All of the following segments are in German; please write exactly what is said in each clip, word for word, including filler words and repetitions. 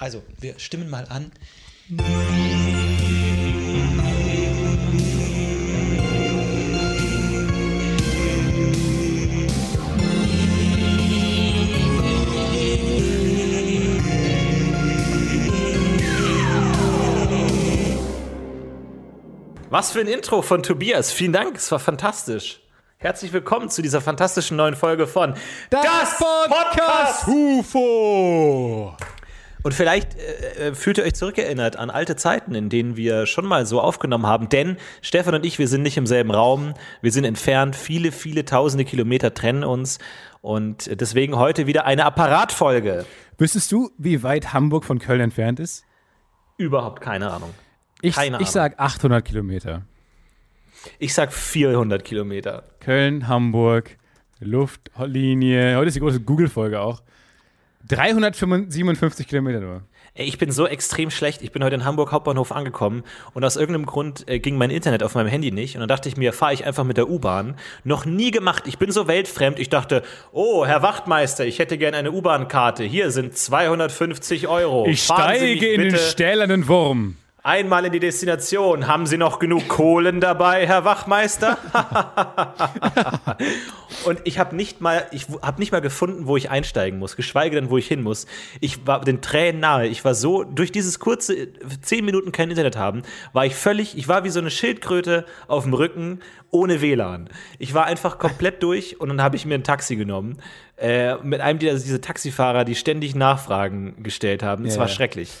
Also, wir stimmen mal an. Was für ein Intro von Tobias. Vielen Dank, es war fantastisch. Herzlich willkommen zu dieser fantastischen neuen Folge von Das, das Podcast HUFO. Und vielleicht äh, fühlt ihr euch zurückerinnert an alte Zeiten, in denen wir schon mal so aufgenommen haben. Denn Stefan und ich, wir sind nicht im selben Raum. Wir sind entfernt. Viele, viele tausende Kilometer trennen uns. Und deswegen heute wieder eine Apparatfolge. Wüsstest du, wie weit Hamburg von Köln entfernt ist? Überhaupt keine Ahnung. Ich, keine ich sag achthundert Kilometer. Ich sag vierhundert Kilometer. Köln, Hamburg, Luftlinie. Heute ist die große Google-Folge auch. dreihundertsiebenundfünfzig Kilometer nur. Ey, ich bin so extrem schlecht. Ich bin heute in Hamburg Hauptbahnhof angekommen und aus irgendeinem Grund äh, ging mein Internet auf meinem Handy nicht. Und dann dachte ich mir, fahre ich einfach mit der U-Bahn. Noch nie gemacht. Ich bin so weltfremd. Ich dachte, oh, Herr Wachtmeister, ich hätte gerne eine U-Bahn-Karte. Hier sind zweihundertfünfzig Euro. Ich fahren steige in den stählernen Wurm. Einmal in die Destination. Haben Sie noch genug Kohlen dabei, Herr Wachmeister? Und ich habe nicht mal, ich habe nicht mal gefunden, wo ich einsteigen muss, geschweige denn, wo ich hin muss. Ich war den Tränen nahe. Ich war so, durch dieses kurze zehn Minuten kein Internet haben, war ich völlig, ich war wie so eine Schildkröte auf dem Rücken ohne W L A N. Ich war einfach komplett durch und dann habe ich mir ein Taxi genommen. Äh, mit einem dieser diese Taxifahrer, die ständig Nachfragen gestellt haben. Es yeah. war schrecklich.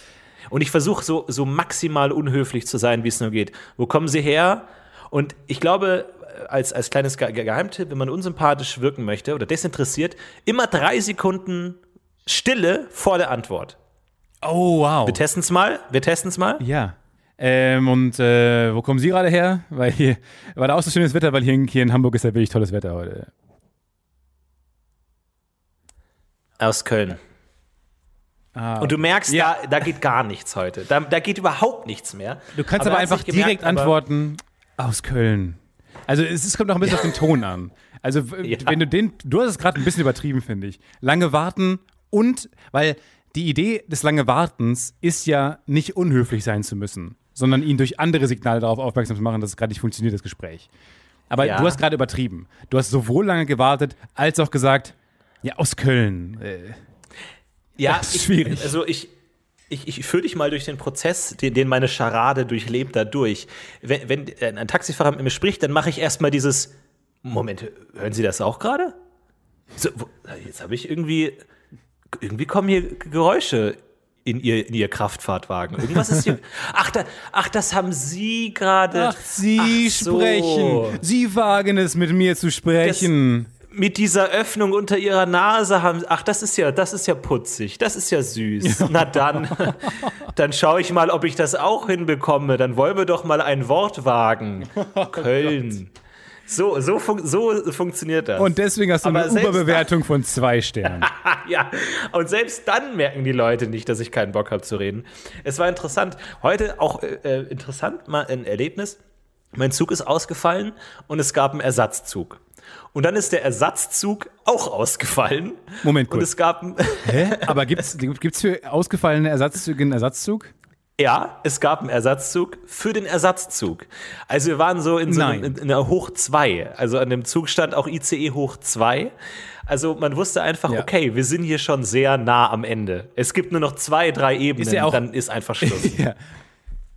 Und ich versuche so, so maximal unhöflich zu sein, wie es nur geht. Wo kommen Sie her? Und ich glaube, als, als kleines Ge- Geheimtipp, wenn man unsympathisch wirken möchte oder desinteressiert, immer drei Sekunden Stille vor der Antwort. Oh, wow. Wir testen es mal. Wir testen es mal. Ja. Ähm, und äh, wo kommen Sie gerade her? Weil hier war da auch so schönes Wetter, weil hier in, hier in Hamburg ist ja wirklich tolles Wetter heute. Aus Köln. Ah. Und du merkst, ja. da, da geht gar nichts heute. Da, da geht überhaupt nichts mehr. Du kannst aber, aber einfach gemerkt, direkt antworten, aus Köln. Also es, es kommt noch ein bisschen ja. auf den Ton an. Also ja. wenn du den, du hast es gerade ein bisschen übertrieben, finde ich. Lange warten und, weil die Idee des lange Wartens ist ja nicht unhöflich sein zu müssen, sondern ihn durch andere Signale darauf aufmerksam zu machen, dass es gerade nicht funktioniert, das Gespräch. Aber ja. du hast gerade übertrieben. Du hast sowohl lange gewartet, als auch gesagt, ja, aus Köln. Äh. Ja, das ist schwierig. Ich, also ich, ich, ich führe dich mal durch den Prozess, den, den meine Scharade durchlebt, da durch. Wenn, wenn ein Taxifahrer mit mir spricht, dann mache ich erstmal dieses, Moment, hören Sie das auch gerade? So, jetzt habe ich irgendwie, irgendwie kommen hier Geräusche in Ihr, in ihr Kraftfahrtwagen. Irgendwas ist hier. Ach, da, ach das haben Sie gerade. Ach, Sie ach so. sprechen. Sie wagen es, mit mir zu sprechen. Das, mit dieser Öffnung unter ihrer Nase haben, ach, das ist ja, das ist ja putzig, das ist ja süß. Ja. Na dann, dann schaue ich mal, ob ich das auch hinbekomme. Dann wollen wir doch mal ein Wort wagen. Köln. Oh so, so, fun- so funktioniert das. Und deswegen hast du aber eine Uber-Bewertung von zwei Sternen. Ja, und selbst dann merken die Leute nicht, dass ich keinen Bock habe zu reden. Es war interessant. Heute auch äh, interessant, mal ein Erlebnis. Mein Zug ist ausgefallen und es gab einen Ersatzzug. Und dann ist der Ersatzzug auch ausgefallen. Moment, kurz. Und es gab ein Hä? Aber gibt's, gibt's für ausgefallene Ersatzzüge einen Ersatzzug? Ja, es gab einen Ersatzzug für den Ersatzzug. Also wir waren so in so einem, in, in einer Hoch zwei. Also an dem Zug stand auch I C E Hoch zwei. Also man wusste einfach, ja. okay, wir sind hier schon sehr nah am Ende. Es gibt nur noch zwei, drei Ebenen, ist auch, dann ist einfach Schluss. Ja.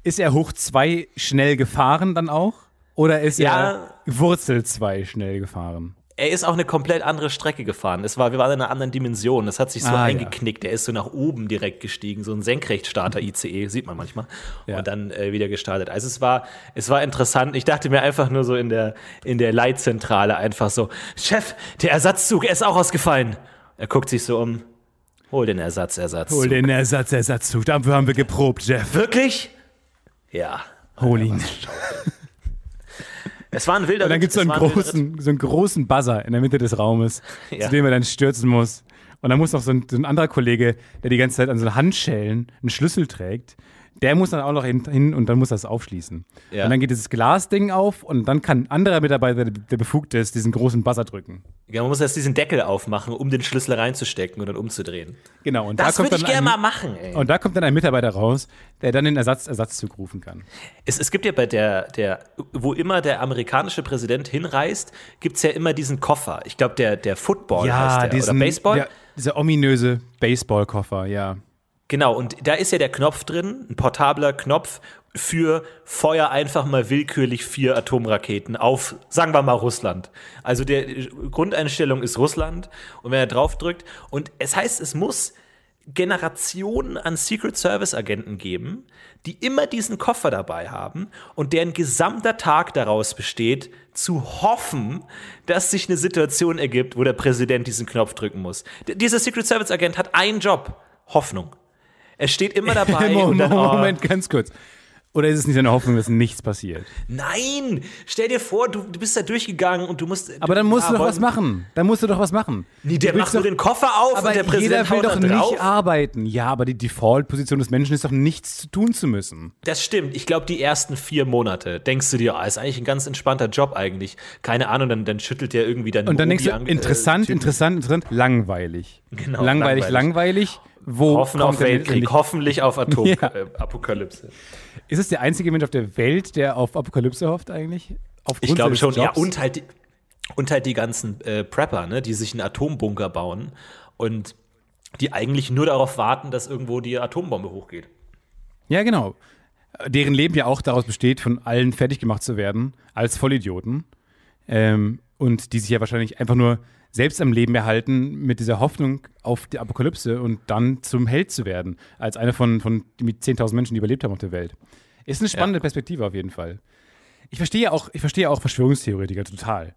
Ist er Hoch zwei schnell gefahren dann auch? Oder ist ja, er Wurzel zwei schnell gefahren? Er ist auch eine komplett andere Strecke gefahren. Es war, wir waren in einer anderen Dimension. Das hat sich so ah, eingeknickt. Ja. Er ist so nach oben direkt gestiegen. So ein Senkrechtstarter I C E, sieht man manchmal. Ja. Und dann äh, wieder gestartet. Also es war, es war interessant. Ich dachte mir einfach nur so in der, in der Leitzentrale einfach so, Chef, der Ersatzzug, er ist auch ausgefallen. Er guckt sich so um. Hol den Ersatz, Ersatzzug. Hol den Ersatz, Ersatzzug. Dafür haben wir geprobt, Chef. Wirklich? Ja. Hol ihn. Es war ein wilder. Und dann gibt so es großen, so einen großen Buzzer in der Mitte des Raumes, ja. zu dem er dann stürzen muss. Und dann muss noch so ein, so ein anderer Kollege, der die ganze Zeit an so Handschellen einen Schlüssel trägt, Der muss dann auch noch hin und dann muss das aufschließen. Ja. Und dann geht dieses Glasding auf und dann kann ein anderer Mitarbeiter, der befugt ist, diesen großen Buzzer drücken. Ja, man muss erst diesen Deckel aufmachen, um den Schlüssel reinzustecken und dann umzudrehen. Genau. Und das da würde ich gerne mal machen, ey. Und da kommt dann ein Mitarbeiter raus, der dann den Ersatz, Ersatzzug rufen kann. Es, es gibt ja bei der, der, wo immer der amerikanische Präsident hinreist, gibt es ja immer diesen Koffer. Ich glaube, der, der Football ja, heißt der, diesen, oder Baseball. Ja, dieser ominöse Baseballkoffer, ja. Genau, und da ist ja der Knopf drin, ein portabler Knopf für Feuer einfach mal willkürlich vier Atomraketen auf, sagen wir mal, Russland. Also der Grundeinstellung ist Russland und wenn er drauf drückt, und es heißt, es muss Generationen an Secret Service Agenten geben, die immer diesen Koffer dabei haben und deren gesamter Tag daraus besteht, zu hoffen, dass sich eine Situation ergibt, wo der Präsident diesen Knopf drücken muss. D- dieser Secret Service Agent hat einen Job, Hoffnung. Er steht immer dabei. Moment, und dann, oh. Moment, ganz kurz. Oder ist es nicht eine Hoffnung, dass nichts passiert? Nein! Stell dir vor, du, du bist da durchgegangen und du musst... Aber dann musst du doch was machen. Dann musst du doch was machen. Nee, der macht nur den Koffer auf und der Präsident haut da drauf. Aber jeder will doch nicht arbeiten. Ja, aber die Default-Position des Menschen ist doch, nichts zu tun zu müssen. Das stimmt. Ich glaube, die ersten vier Monate denkst du dir, ah, ist eigentlich ein ganz entspannter Job eigentlich. Keine Ahnung, dann, dann schüttelt der irgendwie dann... Und dann denkst du, interessant, interessant, interessant, langweilig. Genau, langweilig, langweilig. Wo hoffen auf Weltkrieg, hoffentlich auf Atomapokalypse. Ja. Ist es der einzige Mensch auf der Welt, der auf Apokalypse hofft eigentlich? Aufgrund ich glaube schon, Jobs? Ja, und halt die, und halt die ganzen äh, Prepper, ne, die sich einen Atombunker bauen und die eigentlich nur darauf warten, dass irgendwo die Atombombe hochgeht. Ja, genau. Deren Leben ja auch daraus besteht, von allen fertig gemacht zu werden, als Vollidioten. Ähm, und die sich ja wahrscheinlich einfach nur selbst am Leben erhalten mit dieser Hoffnung auf die Apokalypse und dann zum Held zu werden, als einer von, von mit zehntausend Menschen, die überlebt haben auf der Welt. Ist eine spannende ja. Perspektive auf jeden Fall. Ich verstehe auch, ich verstehe auch Verschwörungstheoretiker total.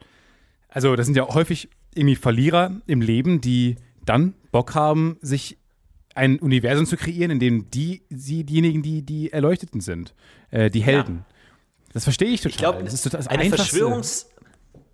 Also das sind ja häufig irgendwie Verlierer im Leben, die dann Bock haben, sich ein Universum zu kreieren, in dem die, sie diejenigen, die, die Erleuchteten sind, äh, die Helden. Ja. Das verstehe ich total. Ich glaube, das ist total das eine Verschwörungs...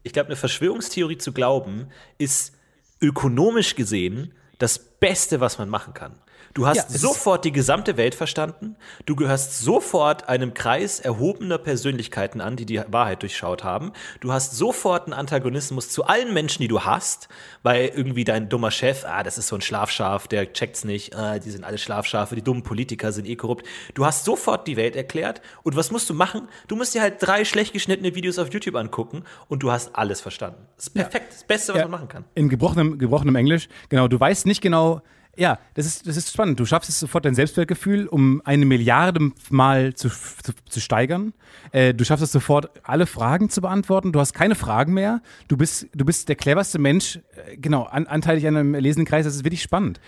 Ich glaube, eine Verschwörungstheorie zu glauben, ist ökonomisch gesehen das Beste, was man machen kann. Du hast ja, sofort die gesamte Welt verstanden. Du gehörst sofort einem Kreis erhobener Persönlichkeiten an, die die Wahrheit durchschaut haben. Du hast sofort einen Antagonismus zu allen Menschen, die du hast, weil irgendwie dein dummer Chef, ah, das ist so ein Schlafschaf, der checkt's nicht, ah, die sind alle Schlafschafe, die dummen Politiker sind eh korrupt. Du hast sofort die Welt erklärt und was musst du machen? Du musst dir halt drei schlecht geschnittene Videos auf YouTube angucken und du hast alles verstanden. Das ist perfekt, ja. Das Beste, was ja. man machen kann. In gebrochenem, gebrochenem Englisch, genau, du weißt nicht genau, ja, das ist, das ist spannend. Du schaffst es sofort, dein Selbstwertgefühl um eine Milliarde Mal zu, zu, zu steigern. Äh, du schaffst es sofort, alle Fragen zu beantworten. Du hast keine Fragen mehr. Du bist, du bist der cleverste Mensch, äh, genau, an, anteilig an einem lesenden Kreis. Das ist wirklich spannend.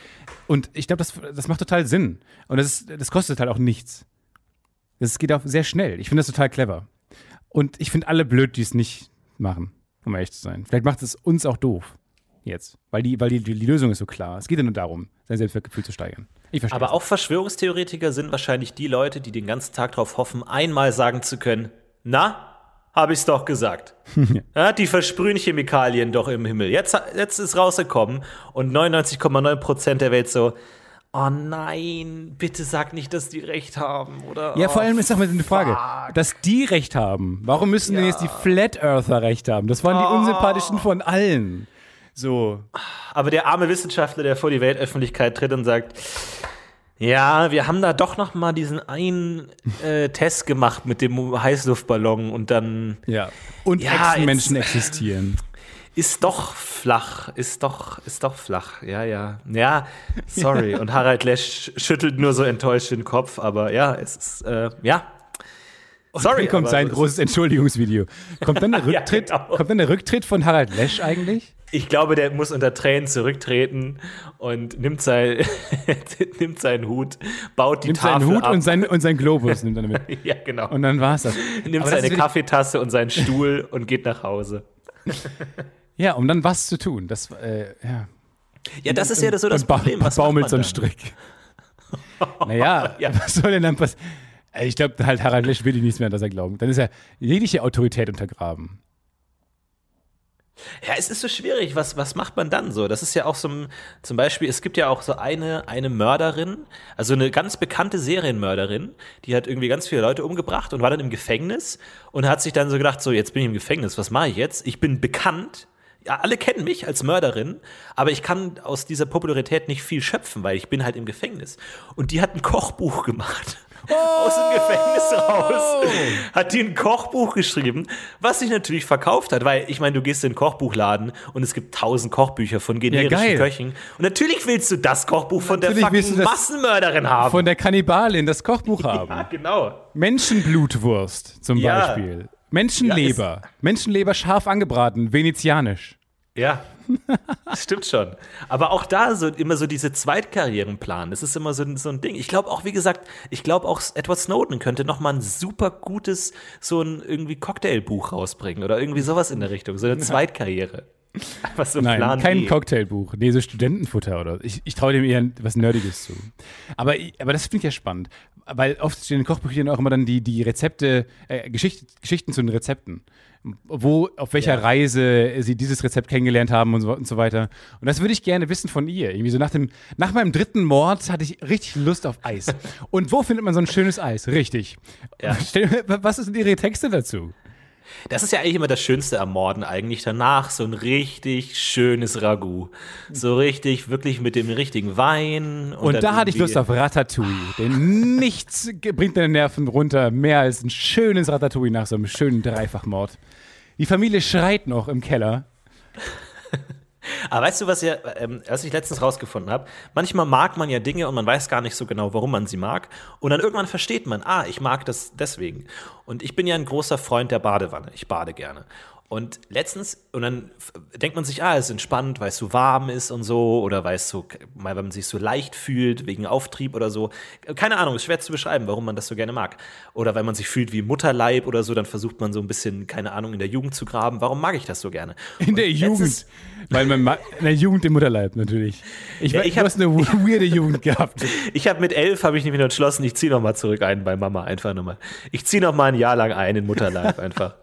Und ich glaube, das, das macht total Sinn. Und das, ist, das kostet halt auch nichts. Das geht auch sehr schnell. Ich finde das total clever. Und ich finde alle blöd, die es nicht machen, um ehrlich zu sein. Vielleicht macht es uns auch doof. Jetzt, weil die, weil die, die Lösung ist so klar. Es geht ja nur darum, sein Selbstwertgefühl zu steigern. Ich verstehe. Aber auch Verschwörungstheoretiker sind wahrscheinlich die Leute, die den ganzen Tag darauf hoffen, einmal sagen zu können, na, habe ich's doch gesagt. ja. Ja, die versprühen Chemikalien doch im Himmel. Jetzt, jetzt ist rausgekommen und neunundneunzig Komma neun Prozent der Welt so, oh nein, bitte sag nicht, dass die Recht haben, oder? Ja, vor allem ist doch mal eine Frage, fuck. dass die Recht haben. Warum müssen ja. denn jetzt die Flat Earther Recht haben? Das waren die oh. unsympathischsten von allen. So. Aber der arme Wissenschaftler, der vor die Weltöffentlichkeit tritt und sagt, ja, wir haben da doch noch mal diesen einen äh, Test gemacht mit dem Heißluftballon und dann... Ja, und ja, Echsenmenschen jetzt, existieren. Ist doch flach, ist doch, ist doch flach, ja, ja. Ja, sorry. Und Harald Lesch schüttelt nur so enttäuscht den Kopf, aber ja, es ist, äh, ja. Und sorry, dann kommt sein großes Entschuldigungsvideo. Kommt dann der Rücktritt, ja, genau. kommt dann der Rücktritt von Harald Lesch eigentlich? Ich glaube, der muss unter Tränen zurücktreten und nimmt, sein, nimmt seinen Hut, baut die nimmt Tafel Hut ab. Nimmt seinen Hut und seinen Globus nimmt er mit. Ja, genau. Und dann war's das. Nimmt seine Kaffeetasse und seinen Stuhl und geht nach Hause. Ja, um dann was zu tun. Das, äh, ja. ja, das ist ja so das und, Problem. Und ba- was baumelt so einen Strick. Naja, ja. was soll denn dann passieren? Ich glaube, halt Harald Lesch will nichts mehr an das er glauben. Dann ist ja jegliche Autorität untergraben. Ja, es ist so schwierig. Was, was macht man dann so? Das ist ja auch so ein, zum Beispiel, es gibt ja auch so eine, eine Mörderin, also eine ganz bekannte Serienmörderin, die hat irgendwie ganz viele Leute umgebracht und war dann im Gefängnis und hat sich dann so gedacht, so jetzt bin ich im Gefängnis, was mache ich jetzt? Ich bin bekannt, ja, alle kennen mich als Mörderin, aber ich kann aus dieser Popularität nicht viel schöpfen, weil ich bin halt im Gefängnis. Und die hat ein Kochbuch gemacht. Oh! Aus dem Gefängnis raus hat die ein Kochbuch geschrieben, was sich natürlich verkauft hat, weil ich meine, du gehst in einen Kochbuchladen und es gibt tausend Kochbücher von generischen ja, Köchen und natürlich willst du das Kochbuch von natürlich der fucking Massenmörderin haben. Von der Kannibalin das Kochbuch haben. Ja, genau. Menschenblutwurst zum ja. Beispiel. Menschenleber. Ja, Menschenleber scharf angebraten, venezianisch. Ja, stimmt schon. Aber auch da so immer so diese Zweitkarrierenplan, das ist immer so, so ein Ding. Ich glaube auch, wie gesagt, ich glaube auch Edward Snowden könnte nochmal ein super gutes, so ein irgendwie Cocktailbuch rausbringen oder irgendwie sowas in der Richtung, so eine Zweitkarriere. Einfach so ein Plan B. Nein, kein Cocktailbuch, nee, so Studentenfutter oder ich, ich traue dem eher was Nerdiges zu. Aber, aber das finde ich ja spannend, weil oft stehen in Kochbüchern auch immer dann die, die Rezepte, äh, Geschichte, Geschichten zu den Rezepten. Wo, auf welcher ja. Reise sie dieses Rezept kennengelernt haben und so, und so weiter. Und das würde ich gerne wissen von ihr. Irgendwie so nach, dem, nach meinem dritten Mord hatte ich richtig Lust auf Eis. Und wo findet man so ein schönes Eis? Richtig. Ja. Was sind ihre Texte dazu? Das ist ja eigentlich immer das Schönste am Morden eigentlich. Danach so ein richtig schönes Ragout. So richtig, wirklich mit dem richtigen Wein. Und, und da hatte ich Lust auf Ratatouille. Denn nichts bringt deine Nerven runter mehr als ein schönes Ratatouille nach so einem schönen Dreifachmord. Die Familie schreit noch im Keller. Aber weißt du, was, ja, ähm, was ich letztens rausgefunden habe? Manchmal mag man ja Dinge und man weiß gar nicht so genau, warum man sie mag. Und dann irgendwann versteht man, ah, ich mag das deswegen. Und ich bin ja ein großer Freund der Badewanne. Ich bade gerne. Und letztens, und dann denkt man sich, ah, es ist entspannt, weil es so warm ist und so, oder weil es so, weil man sich so leicht fühlt wegen Auftrieb oder so. Keine Ahnung, ist schwer zu beschreiben, warum man das so gerne mag. Oder weil man sich fühlt wie Mutterleib oder so, dann versucht man so ein bisschen, keine Ahnung, in der Jugend zu graben. Warum mag ich das so gerne? In und der Jugend? Weil man mag, in der Jugend im Mutterleib natürlich. Ich, ja, ich habe eine weirde Jugend gehabt. Ich habe mit elf, habe ich nämlich entschlossen, ich ziehe nochmal zurück ein bei Mama, einfach nochmal. Ich ziehe nochmal ein Jahr lang ein in Mutterleib einfach.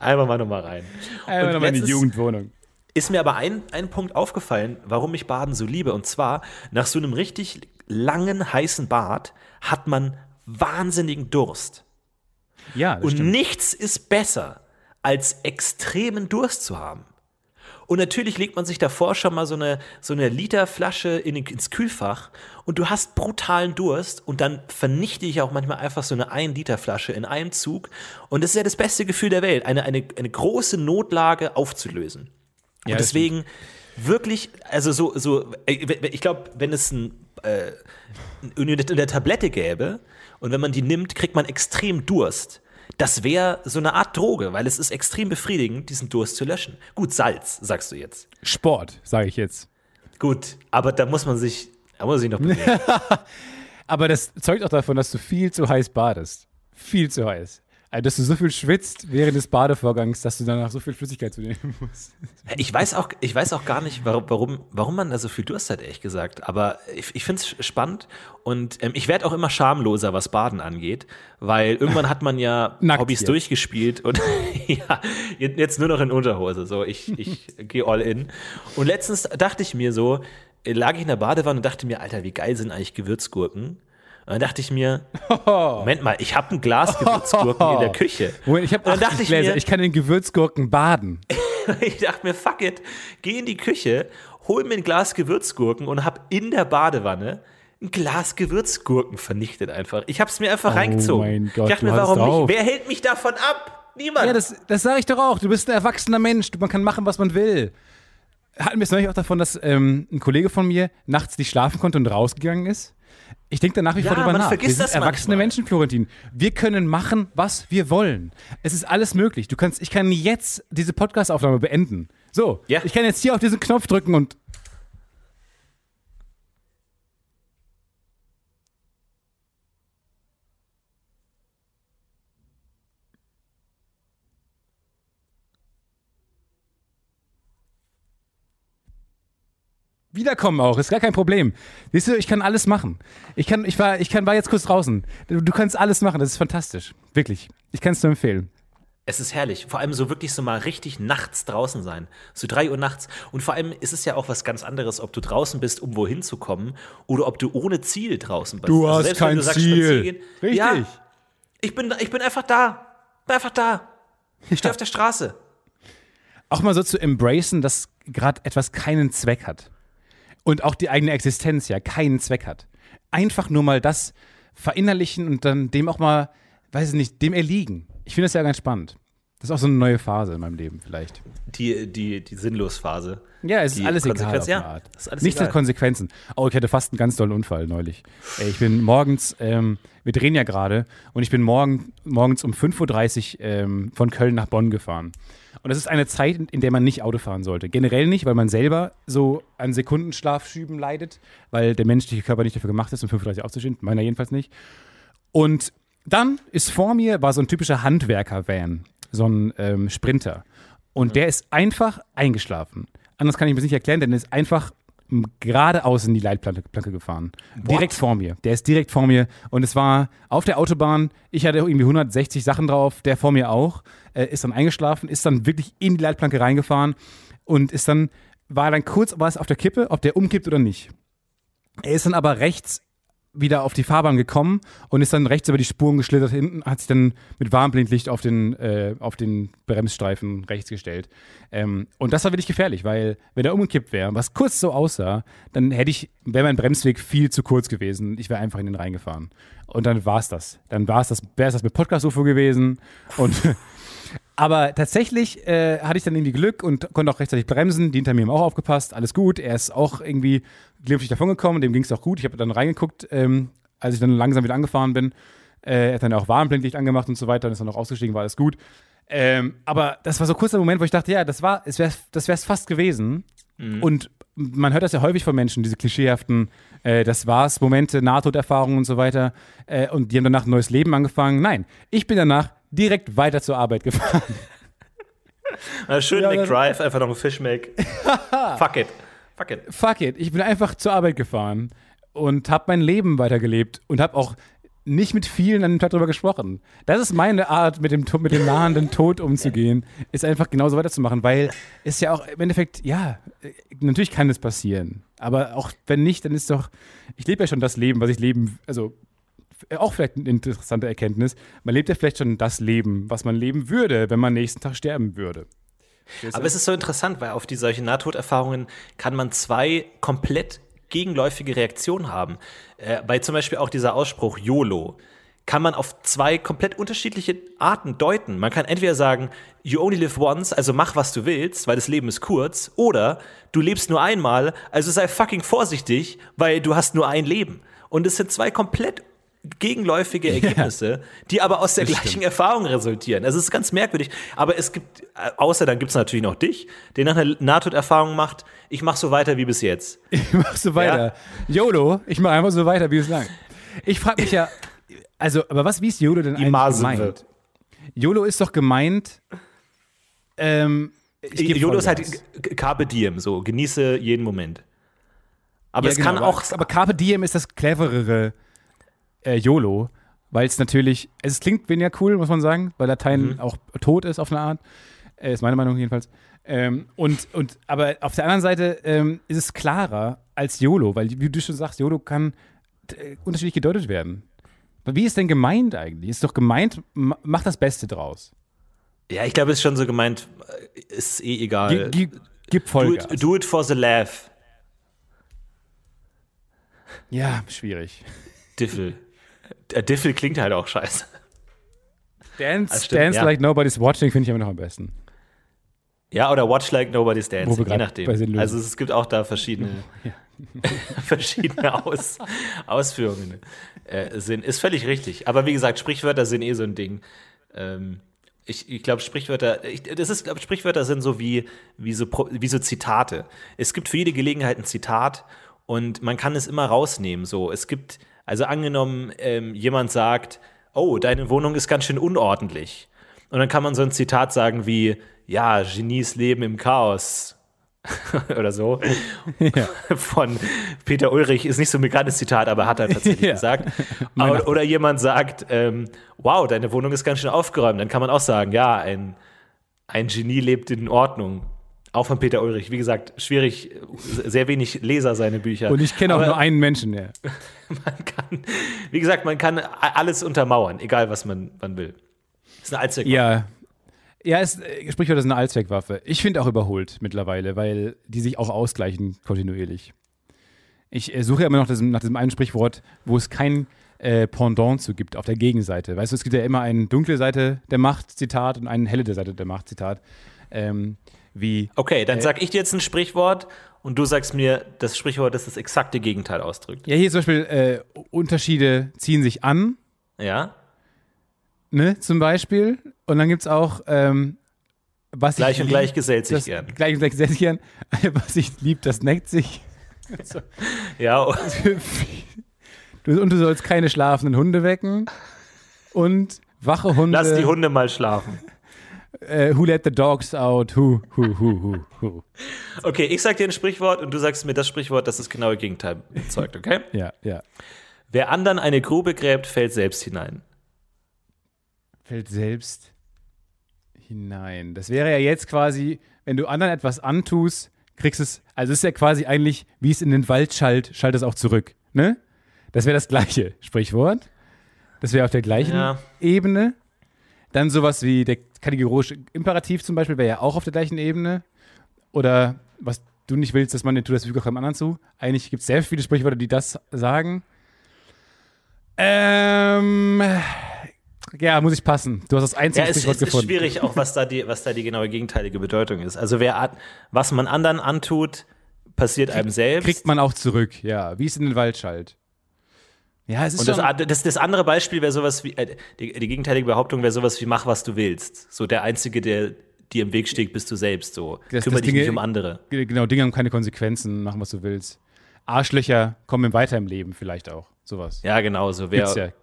Einmal mal nochmal rein. Einmal nochmal in die Jugendwohnung. Ist mir aber ein, ein Punkt aufgefallen, warum ich Baden so liebe. Und zwar, nach so einem richtig langen, heißen Bad hat man wahnsinnigen Durst. Ja, das stimmt. Und nichts ist besser, als extremen Durst zu haben. Und natürlich legt man sich davor schon mal so eine, so eine Literflasche in, ins Kühlfach und du hast brutalen Durst und dann vernichte ich auch manchmal einfach so eine ein Liter Flasche in einem Zug und das ist ja das beste Gefühl der Welt, eine, eine, eine große Notlage aufzulösen. Und ja, deswegen wirklich, also so, so ich glaube, wenn es ein, äh, eine, eine Tablette gäbe und wenn man die nimmt, kriegt man extrem Durst. Das wäre so eine Art Droge, weil es ist extrem befriedigend, diesen Durst zu löschen. Gut, Salz, sagst du jetzt. Sport, sage ich jetzt. Gut, aber da muss man sich, da muss man sich noch bewegen. Aber das zeugt auch davon, dass du viel zu heiß badest. Viel zu heiß. Also, dass du so viel schwitzt während des Badevorgangs, dass du danach so viel Flüssigkeit zu nehmen musst. Ich weiß auch, ich weiß auch gar nicht, warum, warum man da so viel Durst hat, ehrlich gesagt. Aber ich, ich finde es spannend und ähm, ich werde auch immer schamloser, was Baden angeht, weil irgendwann hat man ja Hobbys jetzt durchgespielt und ja, jetzt nur noch in Unterhose. So, ich, ich gehe all in. Und letztens dachte ich mir so, lag ich in der Badewanne und dachte mir, Alter, wie geil sind eigentlich Gewürzgurken? Und dann dachte ich mir, Moment mal, ich habe ein Glas Gewürzgurken in der Küche. Ich habe achtzig Gläser, ich kann in Gewürzgurken baden. Ich dachte mir, fuck it, geh in die Küche, hol mir ein Glas Gewürzgurken und hab in der Badewanne ein Glas Gewürzgurken vernichtet einfach. Ich hab's mir einfach oh reingezogen. Mein Gott, ich dachte mir, warum nicht? Auf. Wer hält mich davon ab? Niemand. Ja, das, das sage ich doch auch. Du bist ein erwachsener Mensch. Man kann machen, was man will. Hatten wir es neulich auch davon, dass ähm, ein Kollege von mir nachts nicht schlafen konnte und rausgegangen ist? Ich denke da nach wie vor drüber nach. Wir sind erwachsene Menschen, Florentin. Wir können machen, was wir wollen. Es ist alles möglich. Du kannst, ich kann jetzt diese Podcast-Aufnahme beenden. So, ja. Ich kann jetzt hier auf diesen Knopf drücken und wiederkommen auch, ist gar kein Problem. Siehst du, ich kann alles machen. Ich kann, ich war, ich kann, war jetzt kurz draußen. Du, du kannst alles machen, das ist fantastisch. Wirklich. Ich kann es nur empfehlen. Es ist herrlich. Vor allem so wirklich so mal richtig nachts draußen sein. So drei Uhr nachts. Und vor allem ist es ja auch was ganz anderes, ob du draußen bist, um wohin zu kommen, oder ob du ohne Ziel draußen bist. Du also hast selbst, kein wenn du sagst, Ziel. Gehen, richtig. Ja, ich, bin, ich bin einfach da. Bin einfach da. Ich stehe auf der Straße. Auch mal so zu embracen, dass gerade etwas keinen Zweck hat. Und auch die eigene Existenz ja keinen Zweck hat. Einfach nur mal das verinnerlichen und dann dem auch mal, weiß ich nicht, dem erliegen. Ich finde das ja ganz spannend. Das ist auch so eine neue Phase in meinem Leben vielleicht. Die, die, die Sinnlosphase. Ja, es ist alles egal auf eine Art. Ja, ist alles nichts egal. Mit Konsequenzen. Oh, ich hatte fast einen ganz tollen Unfall neulich. Ich bin morgens, ähm, wir drehen ja gerade, und ich bin morgen, morgens um fünf Uhr dreißig ähm, von Köln nach Bonn gefahren. Und das ist eine Zeit, in der man nicht Auto fahren sollte. Generell nicht, weil man selber so an Sekundenschlafschüben leidet, weil der menschliche Körper nicht dafür gemacht ist, um fünf Uhr dreißig aufzustehen. Meiner jedenfalls nicht. Und dann ist vor mir, war so ein typischer Handwerker-Van, so ein ähm, Sprinter. Und der ist einfach eingeschlafen. Anders kann ich mir das nicht erklären, denn er ist einfach geradeaus in die Leitplanke gefahren. What? Direkt vor mir. Der ist direkt vor mir. Und es war auf der Autobahn, ich hatte irgendwie hundertsechzig Sachen drauf, der vor mir auch, äh, ist dann eingeschlafen, ist dann wirklich in die Leitplanke reingefahren und ist dann, war dann kurz, war es auf der Kippe, ob der umkippt oder nicht. Er ist dann aber rechts wieder auf die Fahrbahn gekommen und ist dann rechts über die Spuren geschlittert. Hinten hat sich dann mit Warnblinklicht auf den, äh, auf den Bremsstreifen rechts gestellt. Ähm, und das war wirklich gefährlich, weil wenn er umgekippt wäre, was kurz so aussah, dann hätte ich, wäre mein Bremsweg viel zu kurz gewesen. Ich wäre einfach in den reingefahren. Und dann war es das. Dann war es das, wäre es das mit Podcast-U F O gewesen. Und aber tatsächlich äh, hatte ich dann irgendwie Glück und konnte auch rechtzeitig bremsen. Die hinter mir haben auch aufgepasst, alles gut. Er ist auch irgendwie glimpflich davongekommen, dem ging es auch gut. Ich habe dann reingeguckt, ähm, als ich dann langsam wieder angefahren bin. Äh, er hat dann auch Warnblinklicht angemacht und so weiter, dann ist dann auch ausgestiegen, war alles gut. Ähm, aber das war so kurz der Moment, wo ich dachte, ja, das war, es wär, das wäre es fast gewesen. Mhm. Und man hört das ja häufig von Menschen, diese klischeehaften, äh, das war's, Momente, Nahtoderfahrungen und so weiter. Äh, und die haben danach ein neues Leben angefangen. Nein, ich bin danach direkt weiter zur Arbeit gefahren. Schön ja, McDrive, einfach noch einen Fischmeck. Fuck it. Fuck it. Fuck it. Ich bin einfach zur Arbeit gefahren und habe mein Leben weitergelebt und habe auch nicht mit vielen an dem Tag drüber gesprochen. Das ist meine Art, mit dem, mit dem nahenden Tod umzugehen, ist einfach genauso weiterzumachen, weil es ja auch im Endeffekt, ja, natürlich kann es passieren, aber auch wenn nicht, dann ist doch, ich lebe ja schon das Leben, was ich leben, also auch vielleicht eine interessante Erkenntnis, man lebt ja vielleicht schon das Leben, was man leben würde, wenn man nächsten Tag sterben würde. Aber es ist so interessant, weil auf die solche Nahtoderfahrungen kann man zwei komplett gegenläufige Reaktionen haben. Äh, bei zum Beispiel auch dieser Ausspruch YOLO kann man auf zwei komplett unterschiedliche Arten deuten. Man kann entweder sagen, you only live once, also mach, was du willst, weil das Leben ist kurz, oder du lebst nur einmal, also sei fucking vorsichtig, weil du hast nur ein Leben. Und es sind zwei komplett gegenläufige Ergebnisse, ja, die aber aus der gleichen stimmt. Erfahrung resultieren. Also es ist ganz merkwürdig, aber es gibt, außer dann gibt es natürlich noch dich, der nach einer Nahtoderfahrung macht, ich mach so weiter wie bis jetzt. Ich mach so weiter. Ja? YOLO, ich mach einfach so weiter wie bislang. Ich frage mich ja, also, aber was, wie ist YOLO denn eigentlich gemeint? Wird. YOLO ist doch gemeint, ähm, ich YOLO ist halt Carpe Diem, so, genieße jeden Moment. Aber ja, es genau, kann aber, auch... Aber Carpe Diem ist das cleverere Äh, YOLO, weil es natürlich, es klingt weniger cool, muss man sagen, weil Latein mhm. auch tot ist auf eine Art, äh, ist meine Meinung jedenfalls. Ähm, und, und, aber auf der anderen Seite ähm, ist es klarer als YOLO, weil, wie du schon sagst, YOLO kann äh, unterschiedlich gedeutet werden. Aber wie ist denn gemeint eigentlich? Ist doch gemeint, ma- mach das Beste draus. Ja, ich glaube, es ist schon so gemeint, ist eh egal. G- g- gib Vollgas. Do it, do it for the laugh. Ja, schwierig. Diffel. Der Diffel klingt halt auch scheiße. Dance, also stimmt, dance ja. like nobody's watching finde ich immer noch am besten. Ja, oder watch like nobody's dancing, je nachdem. Also es gibt auch da verschiedene, ja. verschiedene Aus, Ausführungen. Äh, sind, ist völlig richtig. Aber wie gesagt, Sprichwörter sind eh so ein Ding. Ähm, ich ich glaube, Sprichwörter, ich, das ist, glaub, Sprichwörter sind so wie, wie, so, wie so Zitate. Es gibt für jede Gelegenheit ein Zitat und man kann es immer rausnehmen. So, es gibt Also angenommen, ähm, jemand sagt, oh, deine Wohnung ist ganz schön unordentlich. Und dann kann man so ein Zitat sagen wie, ja, Genies leben im Chaos. oder so, ja. von Peter Ulrich, ist nicht so ein bekanntes Zitat, aber hat er tatsächlich ja. gesagt. Oder, oder jemand sagt, ähm, wow, deine Wohnung ist ganz schön aufgeräumt. Dann kann man auch sagen, ja, ein, ein Genie lebt in Ordnung. Auch von Peter Ulrich. Wie gesagt, schwierig, sehr wenig Leser seine Bücher. Und ich kenne auch aber nur einen Menschen, ja. Man kann, wie gesagt, man kann alles untermauern, egal was man, man will. Das ist eine Allzweckwaffe. Ja, ja ist, Sprichwort ist eine Allzweckwaffe. Ich finde auch überholt mittlerweile, weil die sich auch ausgleichen kontinuierlich. Ich äh, suche ja immer noch das, nach diesem einen Sprichwort, wo es kein äh, Pendant zu gibt, auf der Gegenseite. Weißt du, es gibt ja immer eine dunkle Seite der Macht, Zitat, und eine helle Seite der Macht, Zitat. Ähm, Wie, okay, dann äh, sag ich dir jetzt ein Sprichwort und du sagst mir das Sprichwort, das das exakte Gegenteil ausdrückt. Ja, hier zum Beispiel, äh, Unterschiede ziehen sich an. Ja. Ne, zum Beispiel. Und dann gibt's auch, ähm, was gleich ich und lieb, gleich gesellt sich das, gern. Gleich und gleich gesellt sich gern. Was ich lieb, das neckt sich. So. Ja. Und, und du sollst keine schlafenden Hunde wecken. Und wache Hunde. Lass die Hunde mal schlafen. Uh, who let the dogs out? Who, who, who, who, who. Okay, ich sag dir ein Sprichwort und du sagst mir das Sprichwort, das das genaue Gegenteil bezeugt, okay? Ja, ja. Wer anderen eine Grube gräbt, fällt selbst hinein. Fällt selbst hinein. Das wäre ja jetzt quasi, wenn du anderen etwas antust, kriegst es, also es ist ja quasi eigentlich, wie es in den Wald schallt, schallt es auch zurück, ne? Das wäre das gleiche Sprichwort. Das wäre auf der gleichen ja. Ebene. Dann sowas wie der kategorische Imperativ zum Beispiel wäre ja auch auf der gleichen Ebene. Oder was du nicht willst, dass man dir tut, das fügt auch dem anderen zu. Eigentlich gibt es sehr viele Sprichwörter, die das sagen. Ähm, ja, muss ich passen. Du hast das einzige ja, Sprichwort ist, gefunden. Es ist schwierig, auch was da, die, was da die genaue gegenteilige Bedeutung ist. Also wer, was man anderen antut, passiert Krieg, einem selbst. Kriegt man auch zurück, ja. Wie es in den Wald schallt. Ja, es ist und das, das, das andere Beispiel wäre sowas wie, äh, die, die gegenteilige Behauptung wäre sowas wie, mach, was du willst. So der Einzige, der dir im Weg steht, bist du selbst. So. Das, Kümmer das dich Dinge, nicht um andere. Genau, Dinge haben keine Konsequenzen, machen, was du willst. Arschlöcher kommen weiter im Leben vielleicht auch, sowas. Ja, genau so. Wer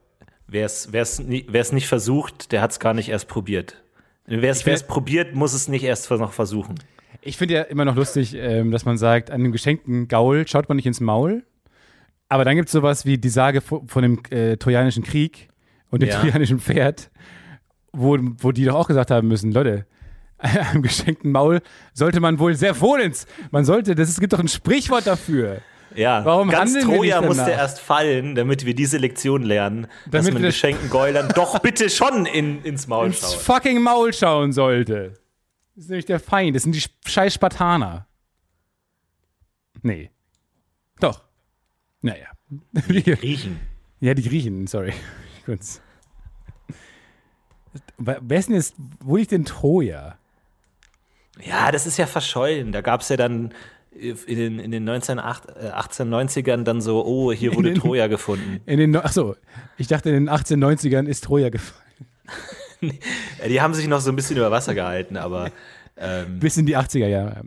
es ja. nicht versucht, der hat es gar nicht erst probiert. Wer es probiert, muss es nicht erst noch versuchen. Ich finde ja immer noch lustig, äh, dass man sagt, an einem geschenkten Gaul schaut man nicht ins Maul. Aber dann gibt es sowas wie die Sage von dem äh, Trojanischen Krieg und dem ja. Trojanischen Pferd, wo, wo die doch auch gesagt haben müssen, Leute, am geschenkten Maul sollte man wohl sehr wohl ins, man sollte, das, es gibt doch ein Sprichwort dafür. Ja, warum ganz Troja musste erst fallen, damit wir diese Lektion lernen, damit dass man geschenkten Geulern doch bitte schon in, ins Maul ins schauen. Ins fucking Maul schauen sollte. Das ist nämlich der Feind, das sind die scheiß Spartaner. Nee. Doch. Naja. Die Griechen. Ja, die Griechen, sorry. Wer ist denn jetzt, wo liegt denn Troja? Ja, das ist ja verschollen. Da gab es ja dann in den, in den achtzehnhundertneunzigern dann so, oh, hier wurde den, Troja gefunden. In den, ach so, ich dachte, in den achtzehnhundertneunzigern ist Troja gefallen. Die haben sich noch so ein bisschen über Wasser gehalten, aber ähm, bis in die achtziger Jahre.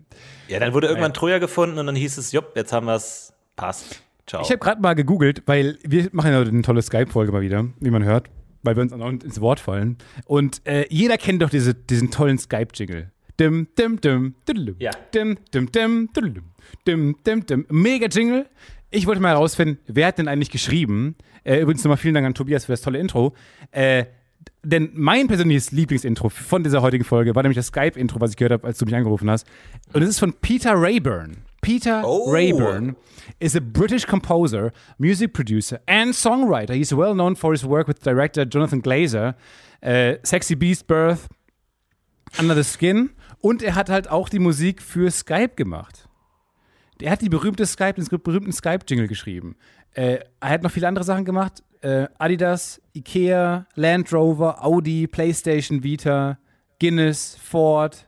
Ja, dann wurde irgendwann ja. Troja gefunden und dann hieß es, jupp, jetzt haben wir es, passt. Ciao. Ich habe gerade mal gegoogelt, weil wir machen ja heute eine tolle Skype-Folge mal wieder, wie man hört, weil wir uns auch ins Wort fallen. Und äh, jeder kennt doch diese, diesen tollen Skype-Jingle. Dim, dim, dim, diddlum. Ja. Dim, dim, dim, diddlum. Dim, dim, dim. Mega-Jingle. Ich wollte mal herausfinden, wer hat denn eigentlich geschrieben? Äh, übrigens nochmal vielen Dank an Tobias für das tolle Intro. Äh, denn mein persönliches Lieblingsintro von dieser heutigen Folge war nämlich das Skype-Intro, was ich gehört habe, als du mich angerufen hast. Und es ist von Peter Raeburn. Peter oh. Raeburn is a British composer, music producer, and songwriter. He's well known for his work with director Jonathan Glazer, uh, Sexy Beast, Birth, Under the Skin. Und er hat halt auch die Musik für Skype gemacht. Er hat die berühmte Skype, den berühmten Skype-Jingle geschrieben. Uh, er hat noch viele andere Sachen gemacht. Uh, Adidas, Ikea, Land Rover, Audi, PlayStation Vita, Guinness, Ford,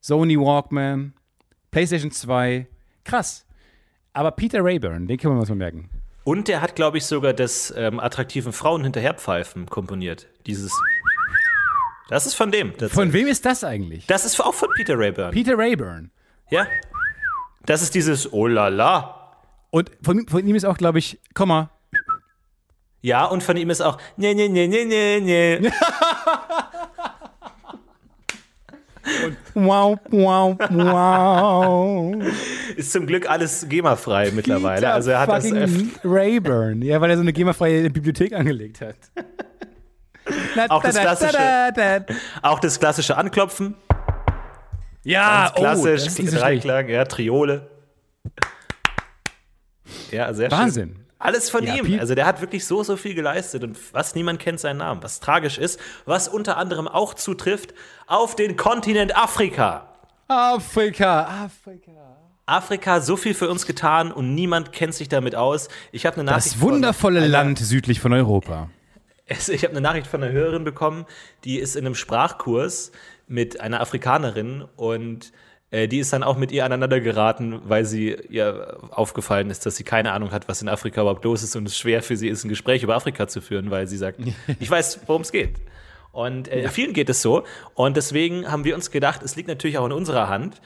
Sony Walkman, PlayStation zwei, krass. Aber Peter Raeburn, den können wir uns mal merken. Und der hat, glaube ich, sogar das ähm, attraktiven Frauen hinterherpfeifen komponiert. Dieses. Das ist von dem. Von wem ist das eigentlich? Das ist auch von Peter Raeburn. Peter Raeburn. Ja. Das ist dieses Oh la la. Und von, von ihm ist auch, glaube ich, Komma. Ja, und von ihm ist auch ne ne ne ne ne ne. Wow, wow, wow. Ist zum Glück alles GEMA-frei mittlerweile. Peter also er hat das Raeburn, ja, weil er so eine GEMA-freie Bibliothek angelegt hat. Auch das klassische, auch das klassische Anklopfen. Ja, ganz klassisch, oh, so Dreiklang, ja, Triole. Ja, sehr Wahnsinn. Schön. Alles von ja, ihm. Also der hat wirklich so, so viel geleistet. Und was, niemand kennt seinen Namen, was tragisch ist, was unter anderem auch zutrifft auf den Kontinent Afrika. Afrika, Afrika. Afrika, so viel für uns getan und niemand kennt sich damit aus. Ich habe eine Nachricht. Das wundervolle von, Land einer, südlich von Europa. Es, ich habe eine Nachricht von einer Hörerin bekommen, die ist in einem Sprachkurs mit einer Afrikanerin und die ist dann auch mit ihr aneinander geraten, weil sie ihr aufgefallen ist, dass sie keine Ahnung hat, was in Afrika überhaupt los ist und es schwer für sie ist, ein Gespräch über Afrika zu führen, weil sie sagt, ich weiß, worum es geht. Und äh, vielen geht es so. Und deswegen haben wir uns gedacht, es liegt natürlich auch in unserer Hand.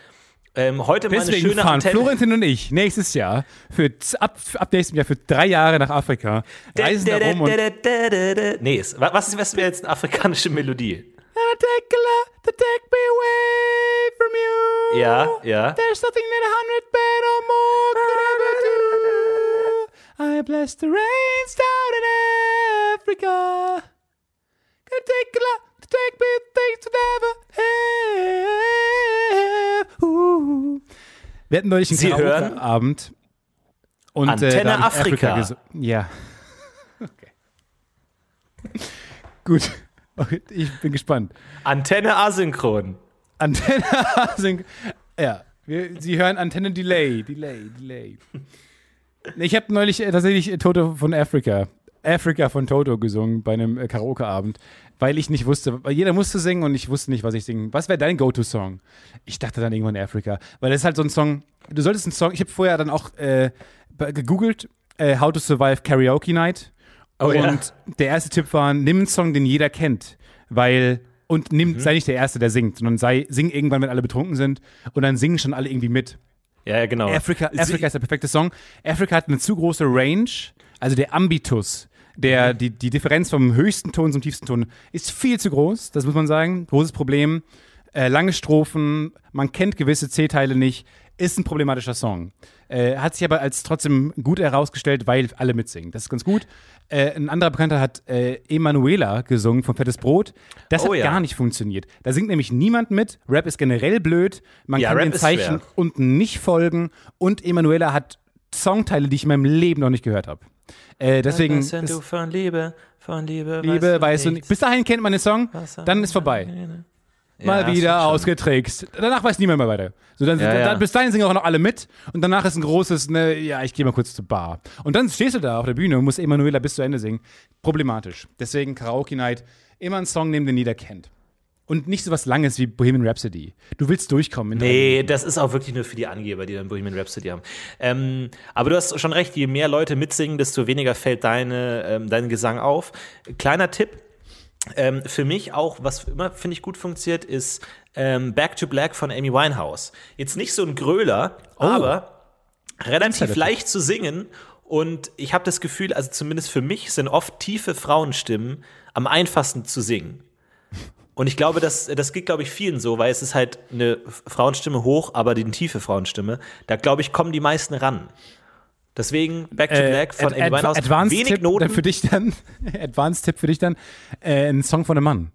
Ähm, heute mal eine schöne Antenne. Deswegen fahren Florentin und ich nächstes Jahr, für, ab, ab nächstem Jahr für drei Jahre nach Afrika, reisen da rum und... Nee, was, was wäre jetzt eine afrikanische Melodie? To take me away from you. Ja, ja. There's nothing that a hundred bed or more could ever do. I bless the rains down in Africa. Gonna take a lot to take me things to never have. Uh. Wir hatten neulich einen Karaoke-Abend. Und, Antenne äh, da Afrika. Afrika ges- ja. Okay. Gut. Okay, ich bin gespannt. Antenne asynchron. Antenne asynchron. Ja, wir, Sie hören Antenne Delay. Delay, Delay. Ich habe neulich äh, tatsächlich Toto von Africa, Africa von Toto gesungen bei einem äh, Karaoke-Abend, weil ich nicht wusste, weil jeder musste singen und ich wusste nicht, was ich singen. Was wäre dein Go-To-Song? Ich dachte dann irgendwann Africa, weil das ist halt so ein Song, du solltest einen Song, ich habe vorher dann auch äh, gegoogelt, äh, How to Survive Karaoke Night. Oh, und ja. Der erste Tipp war, nimm einen Song, den jeder kennt, weil, und nimm, mhm. sei nicht der Erste, der singt, sondern sei, sing irgendwann, wenn alle betrunken sind und dann singen schon alle irgendwie mit. Ja, ja, genau. Africa, Africa ist der perfekte Song. Africa hat eine zu große Range, also der Ambitus, der, mhm. die, die Differenz vom höchsten Ton zum tiefsten Ton ist viel zu groß, das muss man sagen, großes Problem, äh, lange Strophen, man kennt gewisse C-Teile nicht, ist ein problematischer Song. Äh, hat sich aber als trotzdem gut herausgestellt, weil alle mitsingen. Das ist ganz gut. Äh, ein anderer Bekannter hat äh, Emanuela gesungen von Fettes Brot. Das oh, hat ja. gar nicht funktioniert. Da singt nämlich niemand mit. Rap ist generell blöd. Man ja, kann Rap den Zeichen unten nicht folgen. Und Emanuela hat Songteile, die ich in meinem Leben noch nicht gehört habe. Äh, deswegen was ist, du von Liebe, von Liebe, Liebe weißt, weißt du nicht. Bis dahin kennt man den Song, dann ist vorbei. Mal ja, wieder ausgetrickst. Danach weiß niemand mehr weiter. So, dann, ja, dann, ja. Bis dahin singen auch noch alle mit und danach ist ein großes, ne, ja, ich gehe mal kurz zur Bar. Und dann stehst du da auf der Bühne und musst Emanuela bis zu Ende singen. Problematisch. Deswegen Karaoke Night, immer einen Song nehmen, den jeder kennt. Und nicht so was Langes wie Bohemian Rhapsody. Du willst durchkommen. Nee, das ist auch wirklich nur für die Angeber, die dann Bohemian Rhapsody haben. Ähm, aber du hast schon recht, je mehr Leute mitsingen, desto weniger fällt deine, ähm, dein Gesang auf. Kleiner Tipp. Ähm, für mich auch, was immer, finde ich, gut funktioniert, ist ähm, Back to Black von Amy Winehouse. Jetzt nicht so ein Gröler, oh. aber relativ leicht zu singen. Und ich habe das Gefühl, also zumindest für mich sind oft tiefe Frauenstimmen am einfachsten zu singen. Und ich glaube, das, das geht, glaube ich, vielen so, weil es ist halt eine Frauenstimme hoch, aber die tiefe Frauenstimme, da, glaube ich, kommen die meisten ran. Deswegen Back to Black äh, von Amy Winehouse. Advanced wenig Tipp Noten. Für dich dann, Advanced-Tipp für dich dann, äh, ein Song von einem Mann.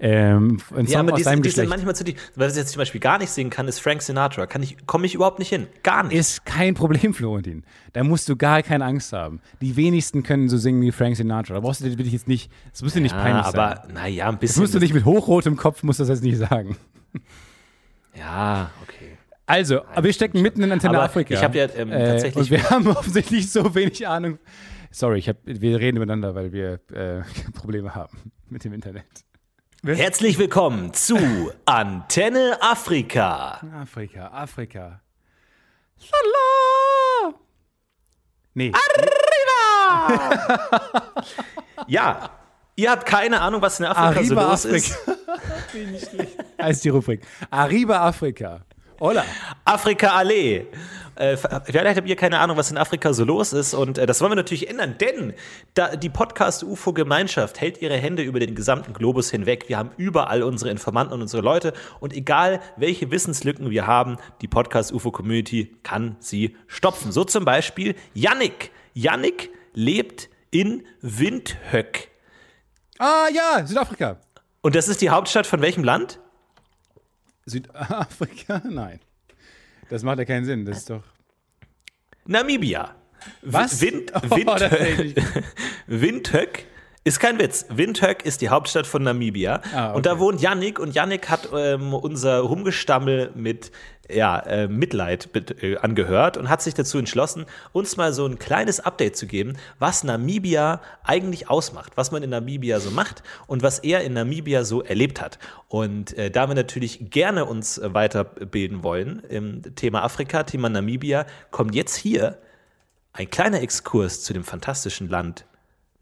Ähm, ein Song ja, aber aus die, deinem die Geschlecht. Sind manchmal zu tief. Weil ich jetzt zum Beispiel gar nicht singen kann, ist Frank Sinatra. Kann ich, komme ich überhaupt nicht hin. Gar nicht. Ist kein Problem, Florentin. Da musst du gar keine Angst haben. Die wenigsten können so singen wie Frank Sinatra. Da brauchst du dir wirklich jetzt nicht, das musst du nicht ja, peinlich aber, sein. Aber, naja, ein bisschen. Das musst du nicht mit hochrotem Kopf, musst du das jetzt nicht sagen. Ja, okay. Also, nein, aber wir stecken mitten in Antenne aber Afrika. Ich habe ja ähm, tatsächlich. Äh, und wir haben offensichtlich so wenig Ahnung. Sorry, ich hab, wir reden übereinander, weil wir äh, Probleme haben mit dem Internet. Herzlich willkommen zu Antenne Afrika. Afrika, Afrika. Salam. Nee. Arriba! Ja, ihr habt keine Ahnung, was in Afrika Arriba so los Afrika. Ist. Heißt die Rubrik. Arriba Afrika. Hola. Afrika Allee. Äh, vielleicht habt ihr keine Ahnung, was in Afrika so los ist, und äh, das wollen wir natürlich ändern, denn da, die Podcast-U F O-Gemeinschaft hält ihre Hände über den gesamten Globus hinweg. Wir haben überall unsere Informanten und unsere Leute, und egal, welche Wissenslücken wir haben, die Podcast-U F O-Community kann sie stopfen. So zum Beispiel Yannick. Yannick lebt in Windhoek. Ah ja, Südafrika. Und das ist die Hauptstadt von welchem Land? Südafrika? Nein. Das macht ja keinen Sinn, das ist doch... Namibia. Was? Wind, oh, Windhoek. Windhoek ist kein Witz. Windhoek ist die Hauptstadt von Namibia. Ah, okay. Und da wohnt Yannick, und Yannick hat ähm, unser Rumgestammel mit ja, äh, Mitleid mit, äh, angehört und hat sich dazu entschlossen, uns mal so ein kleines Update zu geben, was Namibia eigentlich ausmacht, was man in Namibia so macht und was er in Namibia so erlebt hat. Und äh, da wir natürlich gerne uns weiterbilden wollen im Thema Afrika, Thema Namibia, kommt jetzt hier ein kleiner Exkurs zu dem fantastischen Land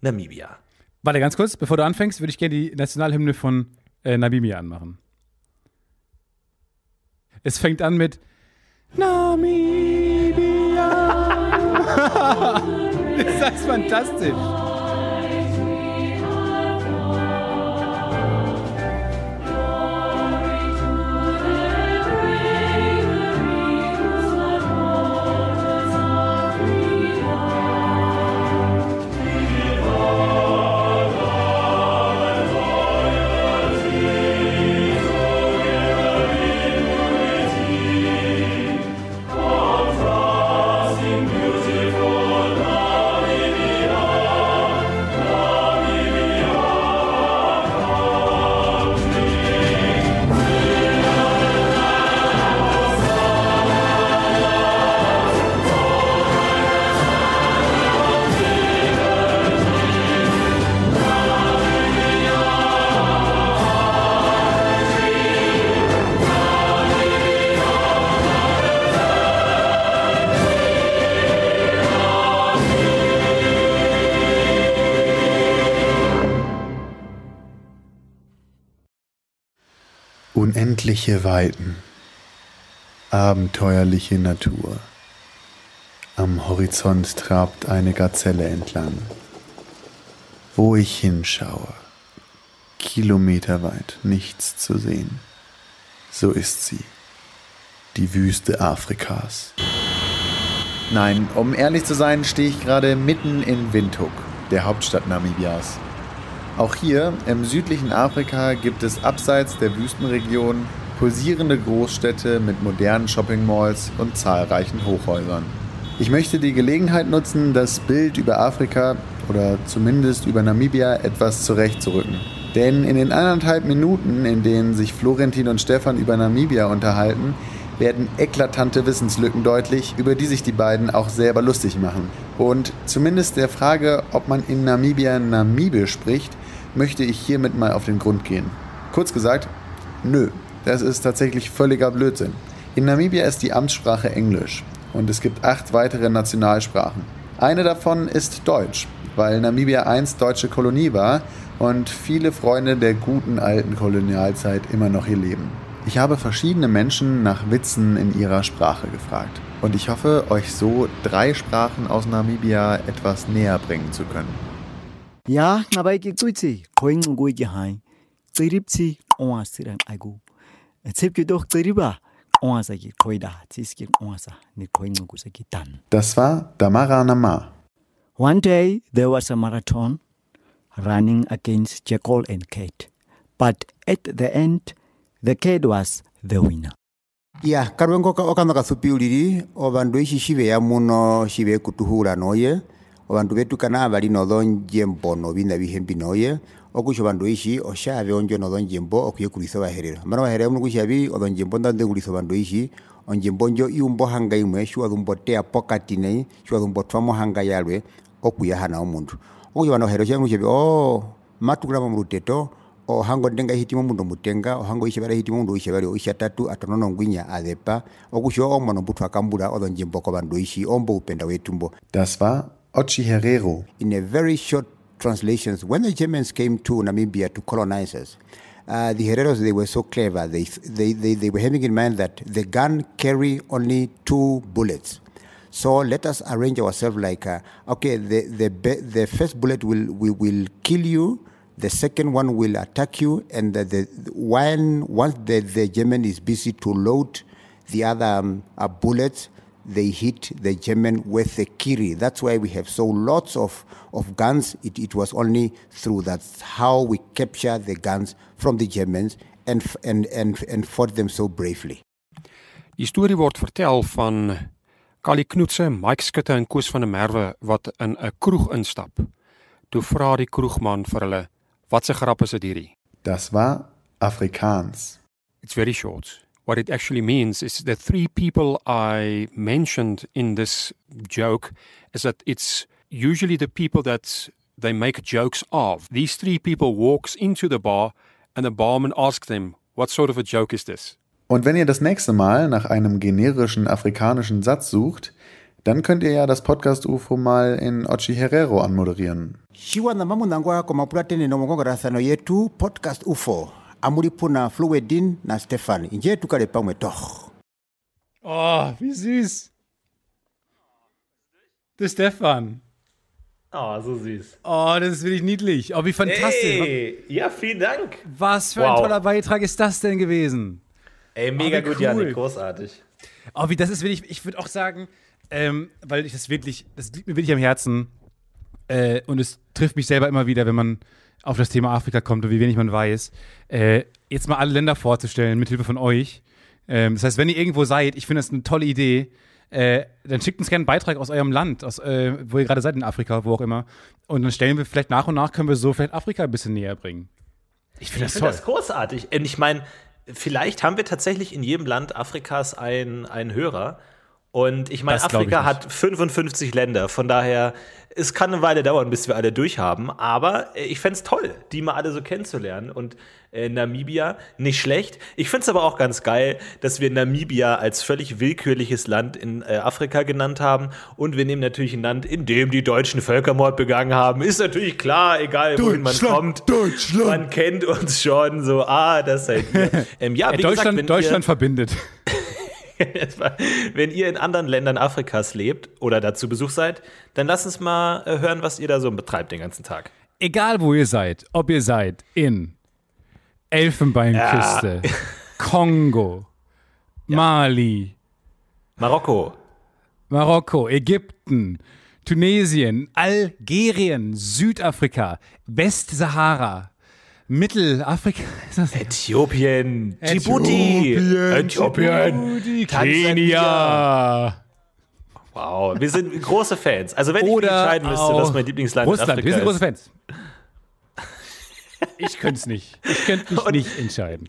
Namibia. Warte, ganz kurz, bevor du anfängst, würde ich gerne die Nationalhymne von äh, Namibia anmachen. Es fängt an mit Namibia. Ist das fantastisch? Unendliche Weiten, abenteuerliche Natur. Am Horizont trabt eine Gazelle entlang. Wo ich hinschaue, kilometerweit nichts zu sehen. So ist sie, die Wüste Afrikas. Nein, um ehrlich zu sein, stehe ich gerade mitten in Windhoek, der Hauptstadt Namibias. Auch hier, im südlichen Afrika, gibt es abseits der Wüstenregion pulsierende Großstädte mit modernen Shoppingmalls und zahlreichen Hochhäusern. Ich möchte die Gelegenheit nutzen, das Bild über Afrika oder zumindest über Namibia etwas zurechtzurücken. Denn in den eineinhalb Minuten, in denen sich Florentin und Stefan über Namibia unterhalten, werden eklatante Wissenslücken deutlich, über die sich die beiden auch selber lustig machen. Und zumindest der Frage, ob man in Namibia Namibe spricht, möchte ich hiermit mal auf den Grund gehen. Kurz gesagt, nö, das ist tatsächlich völliger Blödsinn. In Namibia ist die Amtssprache Englisch und es gibt acht weitere Nationalsprachen. Eine davon ist Deutsch, weil Namibia einst deutsche Kolonie war und viele Freunde der guten alten Kolonialzeit immer noch hier leben. Ich habe verschiedene Menschen nach Witzen in ihrer Sprache gefragt und ich hoffe, euch so drei Sprachen aus Namibia etwas näher bringen zu können. Ja, aber ich tue es. Ich habe es getan. Ich habe es getan. Ich habe es getan. Ich habe es Das war Damara Nama. One day there was a marathon running against Jackal and Cat. But at the end, the Cat was the winner. Yeah, karwengo ka okanaka supiuliri obandu ishishibe ya muno shibe kutuhura noye. Obandu betukana abali nodonje mbono binda bihembi noye okusho bandu ishi oshabe onjo nodonje mbo okuye kuliso baherero mara baherero mukushabi odonje mbo ndande kuliso bandu ishi onje mbonjo iumbo hanga imwe shwa dumbotea pocket nei shwa dumbotwa mo hanga yalwe okuya hana omuntu okusho bandu baherero shabe oh matukura muruteto ohango ndenga hitimo mundu mutenga ohango ishebera hitimo mundu ishebera ishatatu atonono ngwinya adepa okusho omono butwa kambura odonje mbo ko bandu ishi ombo upenda wetumbo. Das war Herero. In a very short translations, when the Germans came to Namibia to colonize us, uh, the Hereros, they were so clever. They, they, they, they were having in mind that the gun carry only two bullets. So let us arrange ourselves like, uh, okay, the the the first bullet will will, will kill you, the second one will attack you, and the, the one once the, the German is busy to load the other um, uh, bullets, they hit the German with a kiri. That's why we have so lots of, of guns. It, it was only through that's how we capture the guns from the Germans and and and and fought them so bravely. Die storie word vertel van Kali Knoetse, Mike Skutte en Koos van der Merwe wat in 'n kroeg instap. Toe vra die kroegman vir hulle, "Wat 'n grap is dit hierdie?" Das war Afrikaans. It's very short. What it actually means is the three people I mentioned in this joke is that it's usually the people that they make jokes of. These three people walks into the bar and the barman asks them, "What sort of a joke is this?" Und wenn ihr das nächste Mal nach einem generischen afrikanischen Satz sucht, dann könnt ihr ja das Podcast U F O mal in Ochi Herero anmoderieren. Podcast U F O. Na Stefan. Oh, wie süß. Der Stefan. Oh, so süß. Oh, das ist wirklich niedlich. Oh, wie fantastisch. Hey, ja, vielen Dank. Was für wow. ein toller Beitrag ist das denn gewesen? Ey, mega oh, gut, cool. Yannick, großartig. Oh, wie, das ist wirklich, ich würde auch sagen, ähm, weil ich das wirklich, das liegt mir wirklich am Herzen äh, und es trifft mich selber immer wieder, wenn man auf das Thema Afrika kommt und wie wenig man weiß, äh, jetzt mal alle Länder vorzustellen mit Hilfe von euch. Ähm, das heißt, wenn ihr irgendwo seid, ich finde das eine tolle Idee, äh, dann schickt uns gerne einen Beitrag aus eurem Land, aus, äh, wo ihr gerade seid in Afrika, wo auch immer. Und dann stellen wir vielleicht nach und nach, können wir so vielleicht Afrika ein bisschen näher bringen. Ich finde das toll. Ich finde das großartig. Und ich meine, vielleicht haben wir tatsächlich in jedem Land Afrikas einen, einen Hörer. Und ich meine, Afrika hat fünfundfünfzig Länder. Von daher, es kann eine Weile dauern, bis wir alle durchhaben. Aber ich fände es toll, die mal alle so kennenzulernen. Und äh, Namibia, nicht schlecht. Ich finde es aber auch ganz geil, dass wir Namibia als völlig willkürliches Land in äh, Afrika genannt haben. Und wir nehmen natürlich ein Land, in dem die Deutschen Völkermord begangen haben. Ist natürlich klar, egal wohin man kommt. Deutschland. Man kennt uns schon so. Ah, das seid ihr. Ähm, ja, wie Deutschland, gesagt, Deutschland ihr, verbindet. Wenn ihr in anderen Ländern Afrikas lebt oder dazu Besuch seid, dann lasst uns mal hören, was ihr da so betreibt den ganzen Tag. Egal, wo ihr seid, ob ihr seid in Elfenbeinküste, ja. Kongo, ja. Mali, Marokko, Marokko, Ägypten, Tunesien, Algerien, Südafrika, Westsahara, Mittelafrika, Äthiopien, Djibouti, Äthiopien, Kenia. Wow, wir sind große Fans. Also wenn Oder ich mich entscheiden müsste, dass mein Lieblingsland Russland. Afrika ist. Wir sind große Fans. Ich könnte es nicht. Ich könnte mich Und nicht entscheiden.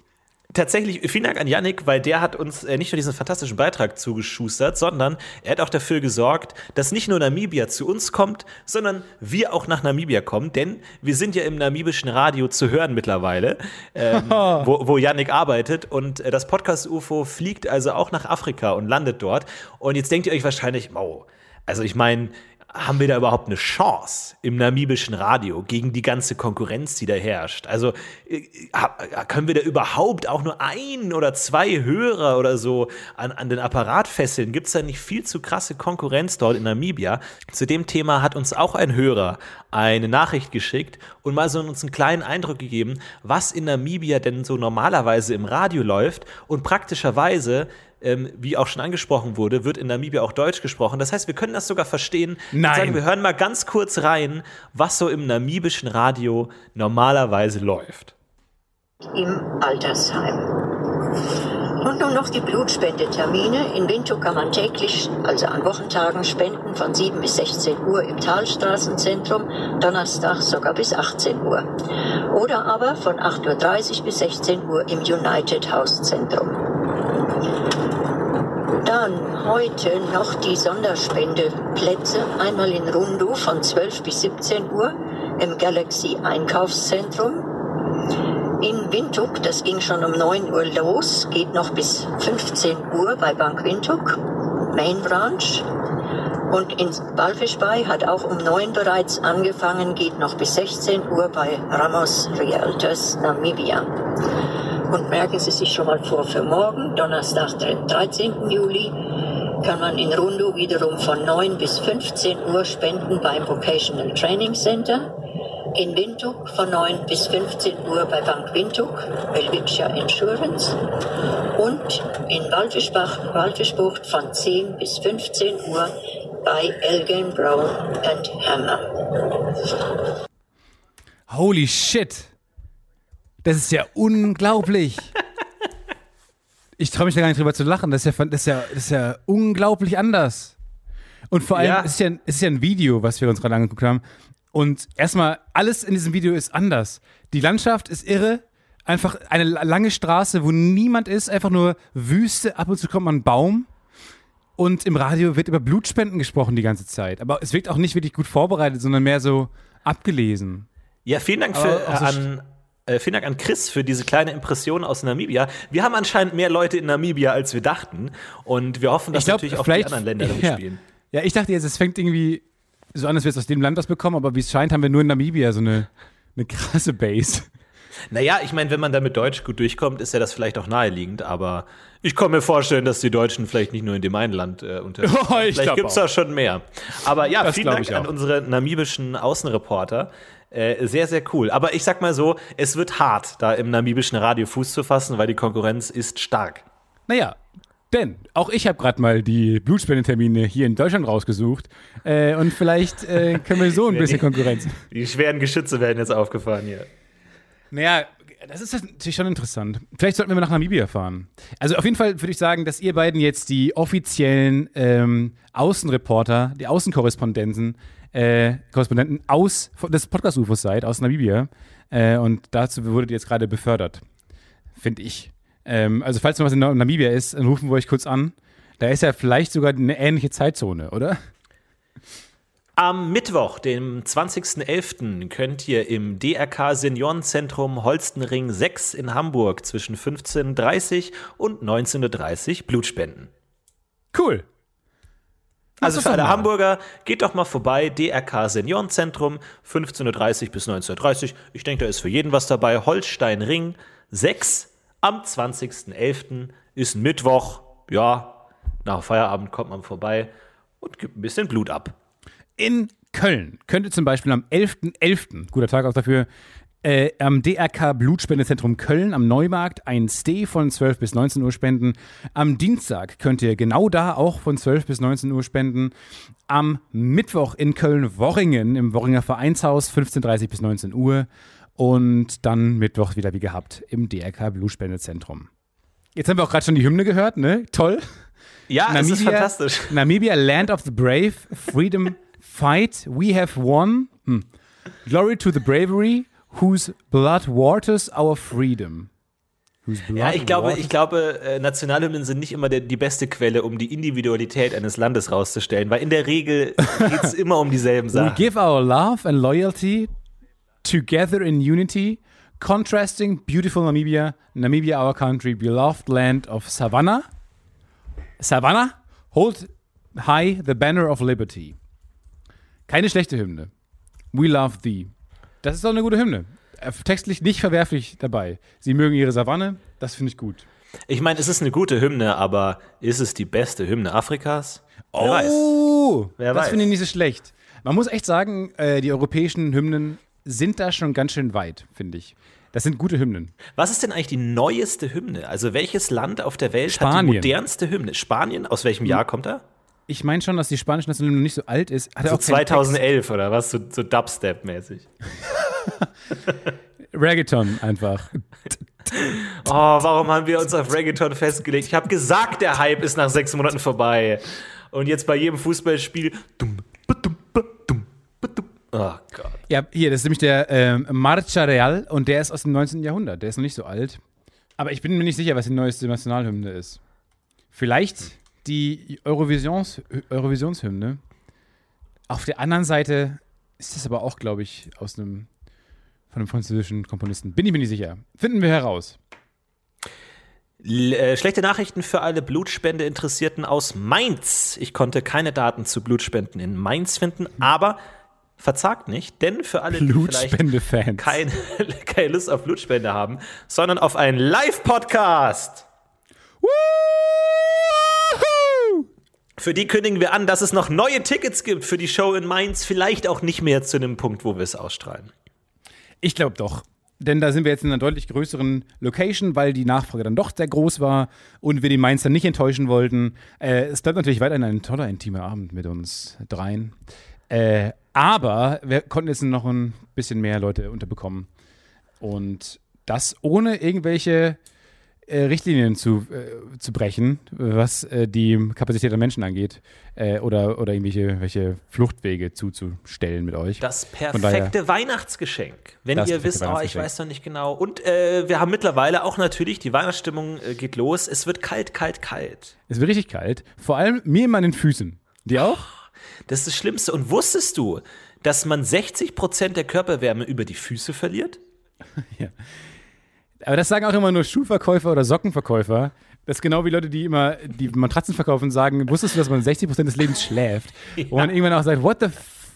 Tatsächlich, vielen Dank an Yannick, weil der hat uns nicht nur diesen fantastischen Beitrag zugeschustert, sondern er hat auch dafür gesorgt, dass nicht nur Namibia zu uns kommt, sondern wir auch nach Namibia kommen, denn wir sind ja im namibischen Radio zu hören mittlerweile, ähm, wo, wo Yannick arbeitet und das Podcast U F O fliegt also auch nach Afrika und landet dort und jetzt denkt ihr euch wahrscheinlich, wow, also ich meine, haben wir da überhaupt eine Chance im namibischen Radio gegen die ganze Konkurrenz, die da herrscht? Also können wir da überhaupt auch nur ein oder zwei Hörer oder so an, an den Apparat fesseln? Gibt es da nicht viel zu krasse Konkurrenz dort in Namibia? Zu dem Thema hat uns auch ein Hörer eine Nachricht geschickt und mal so uns einen kleinen Eindruck gegeben, was in Namibia denn so normalerweise im Radio läuft und praktischerweise Ähm, wie auch schon angesprochen wurde, wird in Namibia auch Deutsch gesprochen. Das heißt, wir können das sogar verstehen. Nein. Sagen, wir hören mal ganz kurz rein, was so im namibischen Radio normalerweise läuft. Im Altersheim. Und nun noch die Blutspendetermine. In Windhoek kann man täglich, also an Wochentagen, spenden von sieben bis sechzehn Uhr im Talstraßenzentrum, Donnerstag sogar bis achtzehn Uhr. Oder aber von acht Uhr dreißig bis sechzehn Uhr im United House Zentrum. Dann heute noch die Sonderspendeplätze, einmal in Rundu von zwölf bis siebzehn Uhr im Galaxy Einkaufszentrum. In Windhoek, das ging schon um neun Uhr los, geht noch bis fünfzehn Uhr bei Bank Windhoek, Main Branch. Und ins Walfischbei hat auch um neun bereits angefangen, geht noch bis sechzehn Uhr bei Ramos Realtors Namibia. Und merken Sie sich schon mal vor für morgen, Donnerstag, den dreizehnten Juli, kann man in Rundu wiederum von neun bis fünfzehn Uhr spenden beim Vocational Training Center. In Windhoek von neun bis fünfzehn Uhr bei Bank Windhoek, Helvetia Insurance. Und in Walfischbach, Walfischbucht von zehn bis fünfzehn Uhr bei Elgin Brown and Hammer. Holy shit! Das ist ja unglaublich! Ich traue mich da gar nicht drüber zu lachen. Das ist ja, das ist ja, das ist ja unglaublich anders. Und vor allem, ja. es, ist ja, es ist ja ein Video, was wir uns gerade angeguckt haben. Und erstmal, alles in diesem Video ist anders. Die Landschaft ist irre. Einfach eine lange Straße, wo niemand ist. Einfach nur Wüste. Ab und zu kommt man ein Baum. Und im Radio wird über Blutspenden gesprochen die ganze Zeit. Aber es wirkt auch nicht wirklich gut vorbereitet, sondern mehr so abgelesen. Ja, vielen Dank für, äh, an, äh, vielen Dank an Chris für diese kleine Impression aus Namibia. Wir haben anscheinend mehr Leute in Namibia, als wir dachten. Und wir hoffen, dass glaub, natürlich auch die anderen Länder damit ja. spielen. Ja, ich dachte jetzt, es fängt irgendwie so anders wird es aus dem Land was bekommen, aber wie es scheint, haben wir nur in Namibia so eine, eine krasse Base. Naja, ich meine, wenn man da mit Deutsch gut durchkommt, ist ja das vielleicht auch naheliegend, aber ich kann mir vorstellen, dass die Deutschen vielleicht nicht nur in dem einen Land äh, unterwegs sind. Oh, vielleicht gibt es da schon mehr. Aber ja, das vielen Dank an unsere namibischen Außenreporter. Äh, sehr, sehr cool. Aber ich sag mal so, es wird hart, da im namibischen Radio Fuß zu fassen, weil die Konkurrenz ist stark. Naja. Denn auch ich habe gerade mal die Blutspendetermine hier in Deutschland rausgesucht äh, und vielleicht äh, können wir so ein bisschen Konkurrenz. Die schweren Geschütze werden jetzt aufgefahren hier. Naja, das ist natürlich schon interessant. Vielleicht sollten wir mal nach Namibia fahren. Also auf jeden Fall würde ich sagen, dass ihr beiden jetzt die offiziellen ähm, Außenreporter, die Außenkorrespondenten äh, Korrespondenten aus des Podcast-U F Os seid, aus Namibia. Äh, und dazu wurdet ihr jetzt gerade befördert, finde ich. Ähm, also falls noch was in Namibia ist, dann rufen wir euch kurz an. Da ist ja vielleicht sogar eine ähnliche Zeitzone, oder? Am Mittwoch, dem zwanzigsten elften könnt ihr im D R K Seniorenzentrum Holstenring sechs in Hamburg zwischen fünfzehn Uhr dreißig und neunzehn Uhr dreißig Blut spenden. Cool. Also für alle Hamburger, geht doch mal vorbei, D R K Seniorenzentrum, fünfzehn Uhr dreißig bis neunzehn Uhr dreißig. Ich denke, da ist für jeden was dabei. Holsteinring sechs. Am zwanzigsten elften ist Mittwoch, ja, nach Feierabend kommt man vorbei und gibt ein bisschen Blut ab. In Köln könnte zum Beispiel am elften elften, guter Tag auch dafür, äh, am D R K Blutspendezentrum Köln am Neumarkt ein Stay von zwölf bis neunzehn Uhr spenden. Am Dienstag könnt ihr genau da auch von zwölf bis neunzehn Uhr spenden. Am Mittwoch in Köln-Worringen im Worringer Vereinshaus fünfzehn Uhr dreißig bis neunzehn Uhr. Und dann Mittwoch wieder wie gehabt im D R K Blutspendezentrum. Jetzt haben wir auch gerade schon die Hymne gehört, ne? Toll. Ja, Namibia, das ist fantastisch. Namibia, Land of the Brave, Freedom, Fight, we have won. Hm. Glory to the bravery, whose blood waters our freedom. Ja, ich glaube, ich glaube, Nationalhymnen sind nicht immer der, die beste Quelle, um die Individualität eines Landes rauszustellen, weil in der Regel geht es immer um dieselben Sachen. We give our love and loyalty together in unity, contrasting beautiful Namibia, Namibia our country, beloved land of Savannah. Savannah, hold high the banner of liberty. Keine schlechte Hymne. We love thee. Das ist doch eine gute Hymne. Textlich nicht verwerflich dabei. Sie mögen ihre Savanne, das finde ich gut. Ich meine, es ist eine gute Hymne, aber ist es die beste Hymne Afrikas? Wer oh, weiß. Wer das finde ich nicht so schlecht. Man muss echt sagen, die europäischen Hymnen sind da schon ganz schön weit, finde ich. Das sind gute Hymnen. Was ist denn eigentlich die neueste Hymne? Also welches Land auf der Welt Spanien. Hat die modernste Hymne? Spanien? Aus welchem Jahr kommt er? Ich meine schon, dass die spanische Nationalhymne nicht so alt ist. Hat so zweitausendelf oder was? So, so Dubstep-mäßig. Reggaeton einfach. Oh, warum haben wir uns auf Reggaeton festgelegt? Ich habe gesagt, der Hype ist nach sechs Monaten vorbei. Und jetzt bei jedem Fußballspiel dumm, dumm, dumm, dumm. Oh Gott. Ja, hier, das ist nämlich der ähm, Marcha Real und der ist aus dem neunzehnten Jahrhundert. Der ist noch nicht so alt. Aber ich bin mir nicht sicher, was die neueste Nationalhymne ist. Vielleicht die Eurovisions- Eurovisionshymne. Auf der anderen Seite ist das aber auch, glaube ich, aus einem, von einem französischen Komponisten. Bin ich mir nicht sicher. Finden wir heraus. Schlechte Nachrichten für alle Blutspendeinteressierten aus Mainz. Ich konnte keine Daten zu Blutspenden in Mainz finden, aber verzagt nicht, denn für alle, die vielleicht keine, keine Lust auf Blutspende haben, sondern auf einen Live-Podcast. Woohoo! Für die kündigen wir an, dass es noch neue Tickets gibt für die Show in Mainz, vielleicht auch nicht mehr zu dem Punkt, wo wir es ausstrahlen. Ich glaube doch. Denn da sind wir jetzt in einer deutlich größeren Location, weil die Nachfrage dann doch sehr groß war und wir die Mainz dann nicht enttäuschen wollten. Äh, es bleibt natürlich weiterhin ein toller, intimer Abend mit uns dreien. Äh, aber wir konnten jetzt noch ein bisschen mehr Leute unterbekommen. Und das ohne irgendwelche äh, Richtlinien zu, äh, zu brechen, was äh, die Kapazität der Menschen angeht. Äh, oder, oder irgendwelche welche Fluchtwege zuzustellen mit euch. Das perfekte Weihnachtsgeschenk. Wenn ihr wisst, oh, ich weiß noch nicht genau. Und äh, wir haben mittlerweile auch natürlich, die Weihnachtsstimmung äh, geht los. Es wird kalt, kalt, kalt. Es wird richtig kalt. Vor allem mir immer an den Füßen. Dir auch? Das ist das Schlimmste. Und wusstest du, dass man sechzig Prozent der Körperwärme über die Füße verliert? Ja. Aber das sagen auch immer nur Schuhverkäufer oder Sockenverkäufer. Das ist genau wie Leute, die immer die Matratzen verkaufen, sagen, wusstest du, dass man sechzig Prozent des Lebens schläft? Ja. Und man irgendwann auch sagt, what the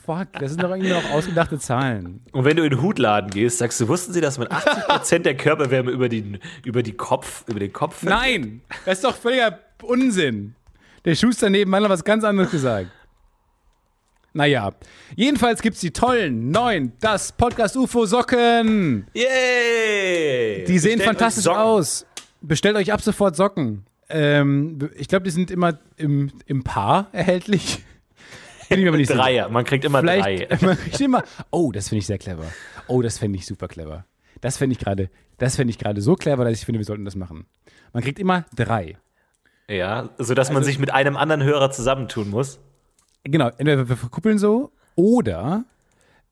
fuck, das sind doch irgendwie noch ausgedachte Zahlen. Und wenn du in den Hutladen gehst, sagst du, wussten sie, dass man achtzig Prozent der Körperwärme über, die, über, die Kopf, über den Kopf verliert? Nein, das ist doch völliger Unsinn. Der Schuster nebenan hat was ganz anderes gesagt. Naja, jedenfalls gibt's die tollen neuen Das Podcast H U F O Socken. Yay! Die sehen fantastisch aus. Bestellt euch ab sofort Socken. Ähm, ich glaube, die sind immer im, im Paar erhältlich. Bin ich mir aber nicht Dreier, sicher. Man kriegt immer Vielleicht, drei. Man kriegt immer, oh, das finde ich sehr clever. Oh, das fände ich super clever. Das fände ich gerade, das fände ich gerade so clever, dass ich finde, wir sollten das machen. Man kriegt immer drei. Ja, sodass also, man sich mit einem anderen Hörer zusammentun muss. Genau, entweder wir verkuppeln so oder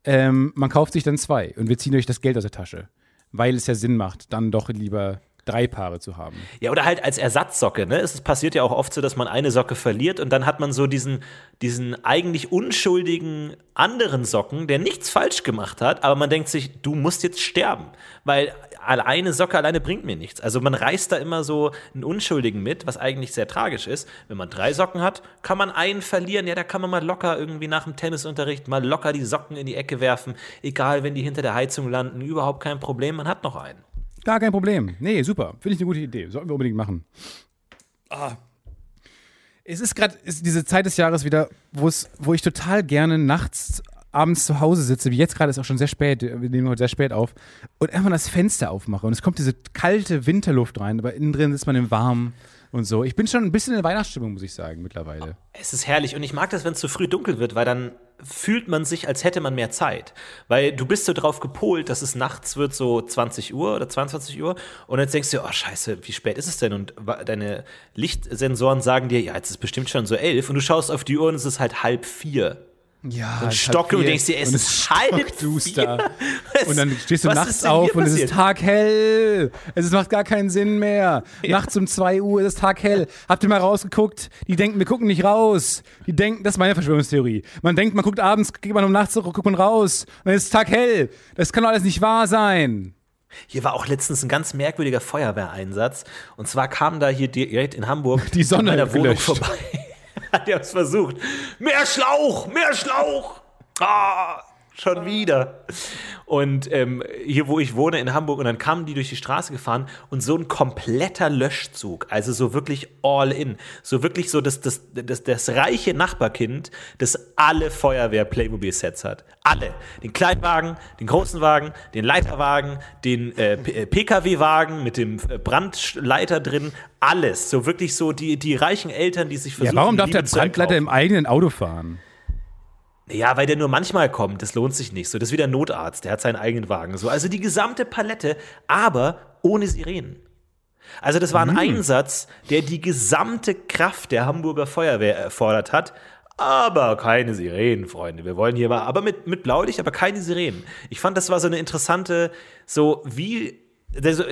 ähm, man kauft sich dann zwei und wir ziehen euch das Geld aus der Tasche, weil es ja Sinn macht, dann doch lieber drei Paare zu haben. Ja, oder halt als Ersatzsocke, ne? Es passiert ja auch oft so, dass man eine Socke verliert und dann hat man so diesen, diesen eigentlich unschuldigen anderen Socken, der nichts falsch gemacht hat, aber man denkt sich, du musst jetzt sterben, weil eine Socke alleine bringt mir nichts. Also man reißt da immer so einen Unschuldigen mit, was eigentlich sehr tragisch ist. Wenn man drei Socken hat, kann man einen verlieren. Ja, da kann man mal locker irgendwie nach dem Tennisunterricht mal locker die Socken in die Ecke werfen. Egal, wenn die hinter der Heizung landen, überhaupt kein Problem, man hat noch einen. Gar kein Problem. Nee, super. Finde ich eine gute Idee. Sollten wir unbedingt machen. Ah. Es ist gerade diese Zeit des Jahres wieder, wo es, wo ich total gerne nachts, abends zu Hause sitze, wie jetzt gerade, ist auch schon sehr spät, wir nehmen heute sehr spät auf, und einfach das Fenster aufmache und es kommt diese kalte Winterluft rein, aber innen drin ist man im Warmen und so. Ich bin schon ein bisschen in Weihnachtsstimmung, muss ich sagen, mittlerweile. Es ist herrlich und ich mag das, wenn es zu früh dunkel wird, weil dann fühlt man sich, als hätte man mehr Zeit. Weil du bist so drauf gepolt, dass es nachts wird so zwanzig Uhr oder zweiundzwanzig Uhr und jetzt denkst du, oh scheiße, wie spät ist es denn? Und deine Lichtsensoren sagen dir, ja, jetzt ist bestimmt schon so elf und du schaust auf die Uhr und es ist halt halb vier. Ja, dann stocke und denkst dir, es ist halb duster. Und dann stehst du nachts auf und es ist taghell. Es macht gar keinen Sinn mehr. Ja. Nachts um zwei Uhr ist es taghell. Habt ihr mal rausgeguckt? Die denken, wir gucken nicht raus. Die denken, das ist meine Verschwörungstheorie. Man denkt, man guckt abends, geht man um nachts, guckt man raus. Und dann ist es taghell. Das kann doch alles nicht wahr sein. Hier war auch letztens ein ganz merkwürdiger Feuerwehreinsatz. Und zwar kam da hier direkt in Hamburg die Sonne in meiner Wohnung vorbei. Die haben es versucht. Mehr Schlauch, mehr Schlauch. Ah, schon wieder. Und ähm, hier, wo ich wohne in Hamburg, und dann kamen die durch die Straße gefahren und so ein kompletter Löschzug, also so wirklich all in, so wirklich so das, das, das, das reiche Nachbarkind, das alle Feuerwehr-Playmobil-Sets hat. Alle. Den Kleinwagen, den großen Wagen, den Leiterwagen, den äh, P K W-Wagen mit dem Brandleiter drin, alles. So wirklich so die, die reichen Eltern, die sich versuchen. Ja, warum darf der Brandleiter im eigenen Auto fahren? Ja, weil der nur manchmal kommt, das lohnt sich nicht. So, das ist wie der Notarzt, der hat seinen eigenen Wagen. So, also die gesamte Palette, aber ohne Sirenen. Also das war ein mhm. Einsatz, der die gesamte Kraft der Hamburger Feuerwehr erfordert hat, aber keine Sirenen, Freunde. Wir wollen hier mal, aber mit, mit Blaulicht, aber keine Sirenen. Ich fand, das war so eine interessante, so wie, so,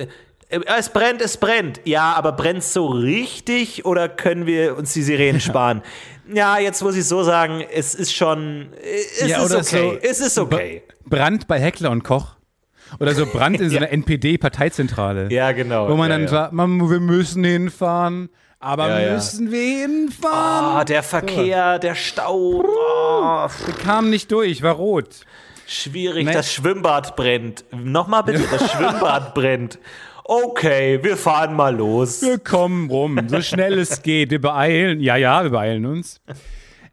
es brennt, es brennt. Ja, aber brennt's so richtig oder können wir uns die Sirenen sparen? Ja, jetzt muss ich so sagen, es ist schon, es ja, ist okay, so, es ist okay. Brand bei Heckler und Koch. Oder so Brand in so einer ja. N P D-Parteizentrale. Ja, genau. Wo man ja, dann ja. sagt, man, wir müssen hinfahren, aber ja, müssen ja. wir hinfahren? Ah, oh, der Verkehr, so. Der Stau. Oh. Wir kamen nicht durch, war rot. Schwierig, Nein. das Schwimmbad brennt. Nochmal bitte, das Schwimmbad brennt. Okay, wir fahren mal los. Wir kommen rum, so schnell es geht. Wir beeilen, ja, ja, wir beeilen uns.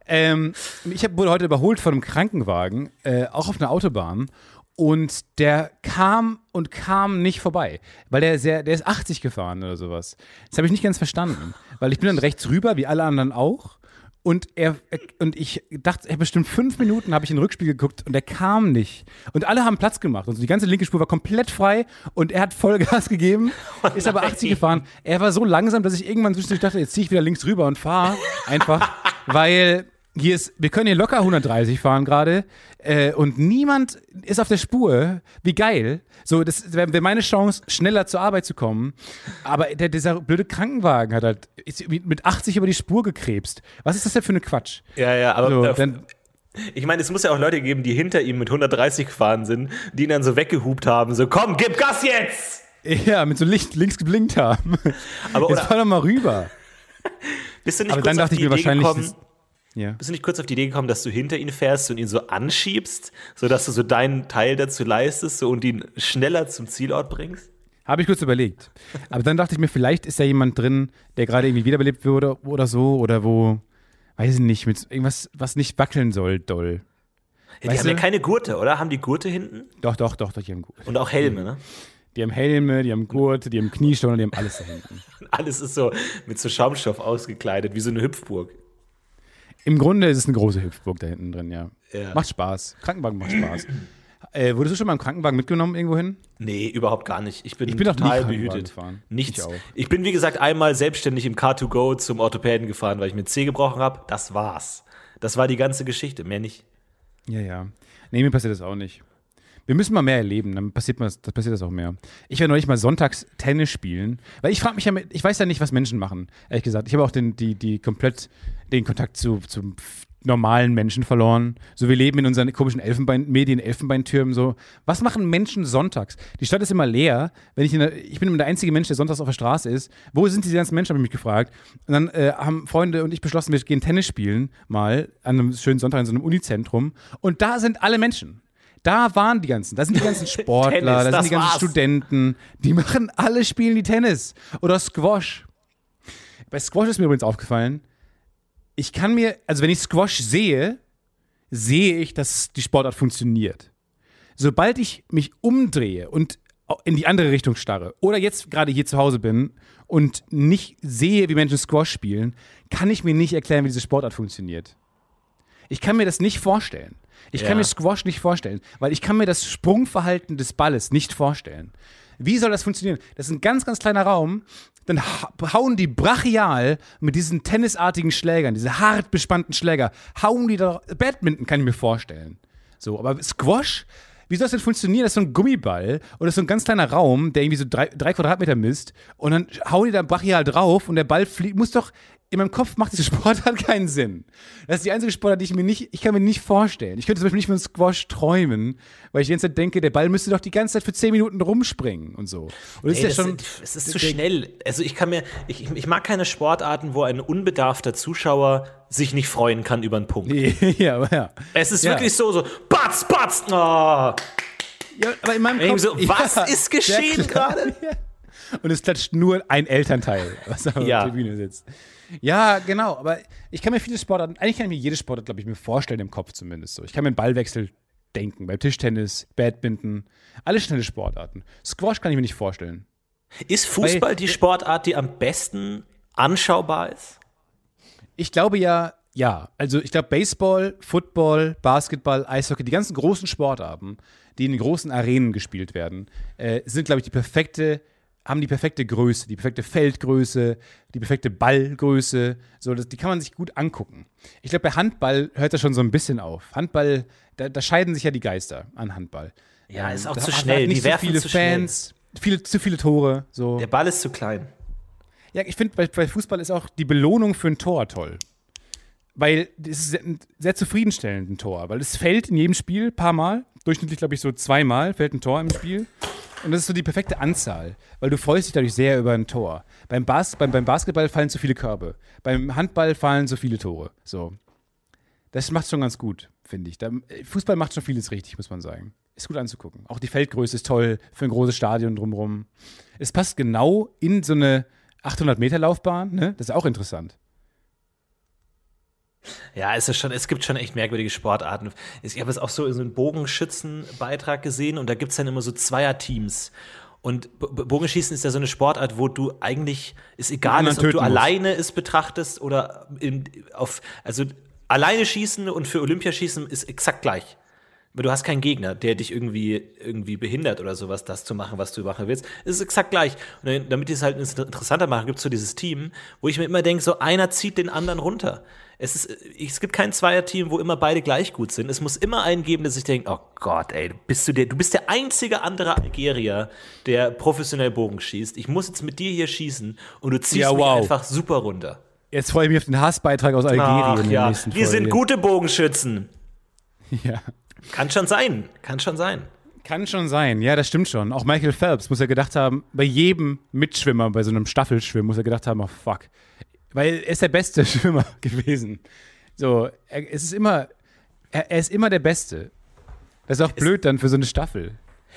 Ähm, ich wurde heute überholt von einem Krankenwagen, äh, auch auf einer Autobahn. Und der kam und kam nicht vorbei, weil der, sehr, der ist achtzig gefahren oder sowas. Das habe ich nicht ganz verstanden, weil ich bin dann rechts rüber, wie alle anderen auch. Und er und ich dachte, bestimmt fünf Minuten habe ich in den Rückspiegel geguckt und er kam nicht. Und alle haben Platz gemacht. Also die ganze linke Spur war komplett frei und er hat Vollgas gegeben, oh ist aber achtzig gefahren. Er war so langsam, dass ich irgendwann zwischendurch dachte, jetzt ziehe ich wieder links rüber und fahre einfach, weil hier ist, wir können hier locker hundertdreißig fahren gerade äh, und niemand ist auf der Spur. Wie geil. So, das wäre meine Chance, schneller zur Arbeit zu kommen. Aber der, dieser blöde Krankenwagen hat halt ist mit achtzig über die Spur gekrebst. Was ist das denn für eine Quatsch? Ja, ja, aber so, dann, ich meine, es muss ja auch Leute geben, die hinter ihm mit hundertdreißig gefahren sind, die ihn dann so weggehupt haben, so komm, gib Gas jetzt! Ja, mit so Licht links geblinkt haben. Aber jetzt fahr doch mal rüber. Bist du nicht aber kurz dann dachte ich mir wahrscheinlich gekommen, Ja. Bist du nicht kurz auf die Idee gekommen, dass du hinter ihn fährst und ihn so anschiebst, sodass du so deinen Teil dazu leistest so, und ihn schneller zum Zielort bringst? Habe ich kurz überlegt. Aber dann dachte ich mir, vielleicht ist da jemand drin, der gerade irgendwie wiederbelebt wurde oder so oder wo, weiß ich nicht, mit irgendwas, was nicht wackeln soll, doll. Ja, die weißt haben du? Ja keine Gurte, oder? Haben die Gurte hinten? Doch, doch, doch, doch, die haben Gurte. Und auch Helme, ne? Die haben Helme, die haben Gurte, die haben Knieschoner, die haben alles da hinten. Alles ist so mit so Schaumstoff ausgekleidet, wie so eine Hüpfburg. Im Grunde ist es eine große Hüpfburg da hinten drin, ja. ja. Macht Spaß. Krankenwagen macht Spaß. äh, wurdest du schon mal im Krankenwagen mitgenommen irgendwo hin? Nee, überhaupt gar nicht. Ich bin, ich bin total behütet. Nichts. Ich, auch. ich bin, wie gesagt, einmal selbstständig im Car to Go zum Orthopäden gefahren, weil ich mir Zeh gebrochen habe. Das war's. Das war die ganze Geschichte, mehr nicht. Ja, ja. Nee, mir passiert das auch nicht. Wir müssen mal mehr erleben, dann passiert, mal, das passiert das auch mehr. Ich werde neulich mal sonntags Tennis spielen, weil ich frage mich ja, ich weiß ja nicht, was Menschen machen, ehrlich gesagt. Ich habe auch den, die, die komplett den Kontakt zu, zu normalen Menschen verloren. So, wir leben in unseren komischen Elfenbein, Medien-Elfenbeintürmen. So. Was machen Menschen sonntags? Die Stadt ist immer leer. Wenn ich, in der, ich bin immer der einzige Mensch, der sonntags auf der Straße ist. Wo sind diese ganzen Menschen, habe ich mich gefragt. Und dann äh, haben Freunde und ich beschlossen, wir gehen Tennis spielen, mal an einem schönen Sonntag in so einem Unizentrum. Und da sind alle Menschen. Da waren die ganzen, da sind die ganzen Sportler, Tennis, da sind die ganzen war's. Studenten, die machen alle spielen die Tennis oder Squash. Bei Squash ist mir übrigens aufgefallen, ich kann mir, also wenn ich Squash sehe, sehe ich, dass die Sportart funktioniert. Sobald ich mich umdrehe und in die andere Richtung starre oder jetzt gerade hier zu Hause bin und nicht sehe, wie Menschen Squash spielen, kann ich mir nicht erklären, wie diese Sportart funktioniert. Ich kann mir das nicht vorstellen. Ich ja. kann mir Squash nicht vorstellen, weil ich kann mir das Sprungverhalten des Balles nicht vorstellen. Wie soll das funktionieren? Das ist ein ganz, ganz kleiner Raum. Dann hauen die brachial mit diesen tennisartigen Schlägern, diese hart bespannten Schläger, hauen die da. Badminton kann ich mir vorstellen. So, aber Squash, wie soll das denn funktionieren? Das ist so ein Gummiball und das ist so ein ganz kleiner Raum, der irgendwie so drei, drei Quadratmeter misst und dann hauen die da brachial drauf und der Ball fliegt, muss doch. In meinem Kopf macht diese Sportart keinen Sinn. Das ist die einzige Sportart, die ich mir nicht, ich kann mir nicht vorstellen. Ich könnte zum Beispiel nicht von Squash träumen, weil ich die ganze Zeit denke, der Ball müsste doch die ganze Zeit für zehn Minuten rumspringen und so. Und das nee, ist ja schon, es ist zu schnell. Also ich kann mir, ich, ich mag keine Sportarten, wo ein unbedarfter Zuschauer sich nicht freuen kann über einen Punkt. ja, ja. Es ist ja. wirklich so, so, batz, batz, oh. ja, aber in meinem Kopf, so, was ja, ist geschehen gerade? Ja. Und es klatscht nur ein Elternteil, was auf ja. der Tribüne sitzt. Ja, genau, aber ich kann mir viele Sportarten, eigentlich kann ich mir jede Sportart, glaube ich, mir vorstellen, im Kopf zumindest so. Ich kann mir einen Ballwechsel denken, beim Tischtennis, Badminton, alle schnelle Sportarten. Squash kann ich mir nicht vorstellen. Ist Fußball Weil, die Sportart, die am besten anschaubar ist? Ich glaube ja, ja. Also ich glaube Baseball, Football, Basketball, Eishockey, die ganzen großen Sportarten, die in den großen Arenen gespielt werden, äh, sind, glaube ich, die perfekte haben die perfekte Größe, die perfekte Feldgröße, die perfekte Ballgröße. So, das, die kann man sich gut angucken. Ich glaube, bei Handball hört das schon so ein bisschen auf. Handball, da, da scheiden sich ja die Geister an Handball. Ja, ähm, ist auch zu schnell. Nicht die werfen so viele zu Fans, viele, zu viele Tore. So. Der Ball ist zu klein. Ja, ich finde, bei, bei Fußball ist auch die Belohnung für ein Tor toll. Weil es ist ein sehr zufriedenstellendes Tor, weil es fällt in jedem Spiel ein paar Mal, durchschnittlich, glaube ich, so zweimal fällt ein Tor im Spiel. Und das ist so die perfekte Anzahl, weil du freust dich dadurch sehr über ein Tor. Beim, Bas- beim, beim Basketball fallen zu viele Körbe. Beim Handball fallen so viele Tore. So. Das macht schon ganz gut, finde ich. Da, Fußball macht schon vieles richtig, muss man sagen. Ist gut anzugucken. Auch die Feldgröße ist toll für ein großes Stadion drumherum. Es passt genau in so eine achthundert-Meter-Laufbahn. Ne? Das ist auch interessant. Ja, es ist schon, es gibt schon echt merkwürdige Sportarten. Ich habe es auch so, so einen Bogenschützen-Beitrag gesehen und da gibt es dann immer so Zweierteams. Und Bogenschießen ist ja so eine Sportart, wo du eigentlich, ist egal, ist, ob du alleine es betrachtest oder in, auf, also alleine schießen und für Olympiaschießen ist exakt gleich. Aber du hast keinen Gegner, der dich irgendwie, irgendwie behindert oder sowas, das zu machen, was du machen willst. Es ist exakt gleich. Und damit die es halt interessanter machen, gibt es so dieses Team, wo ich mir immer denke, so einer zieht den anderen runter. Es ist, es gibt kein Zweierteam, wo immer beide gleich gut sind. Es muss immer einen geben, der sich denkt, oh Gott, ey, bist du der, du bist der einzige andere Algerier, der professionell Bogen schießt. Ich muss jetzt mit dir hier schießen und du ziehst ja, wow. mich einfach super runter. Jetzt freue ich mich auf den Hassbeitrag aus Algerien. Ach, ja. in nächsten Wir Folge. Sind gute Bogenschützen. Ja. Kann schon sein, kann schon sein. Kann schon sein, ja, das stimmt schon. Auch Michael Phelps muss ja gedacht haben, bei jedem Mitschwimmer, bei so einem Staffelschwimmen, muss er gedacht haben, oh fuck. Weil er ist der beste Schwimmer gewesen. So, er, es ist immer, er, er ist immer der Beste. Das ist auch es, blöd dann für so eine Staffel.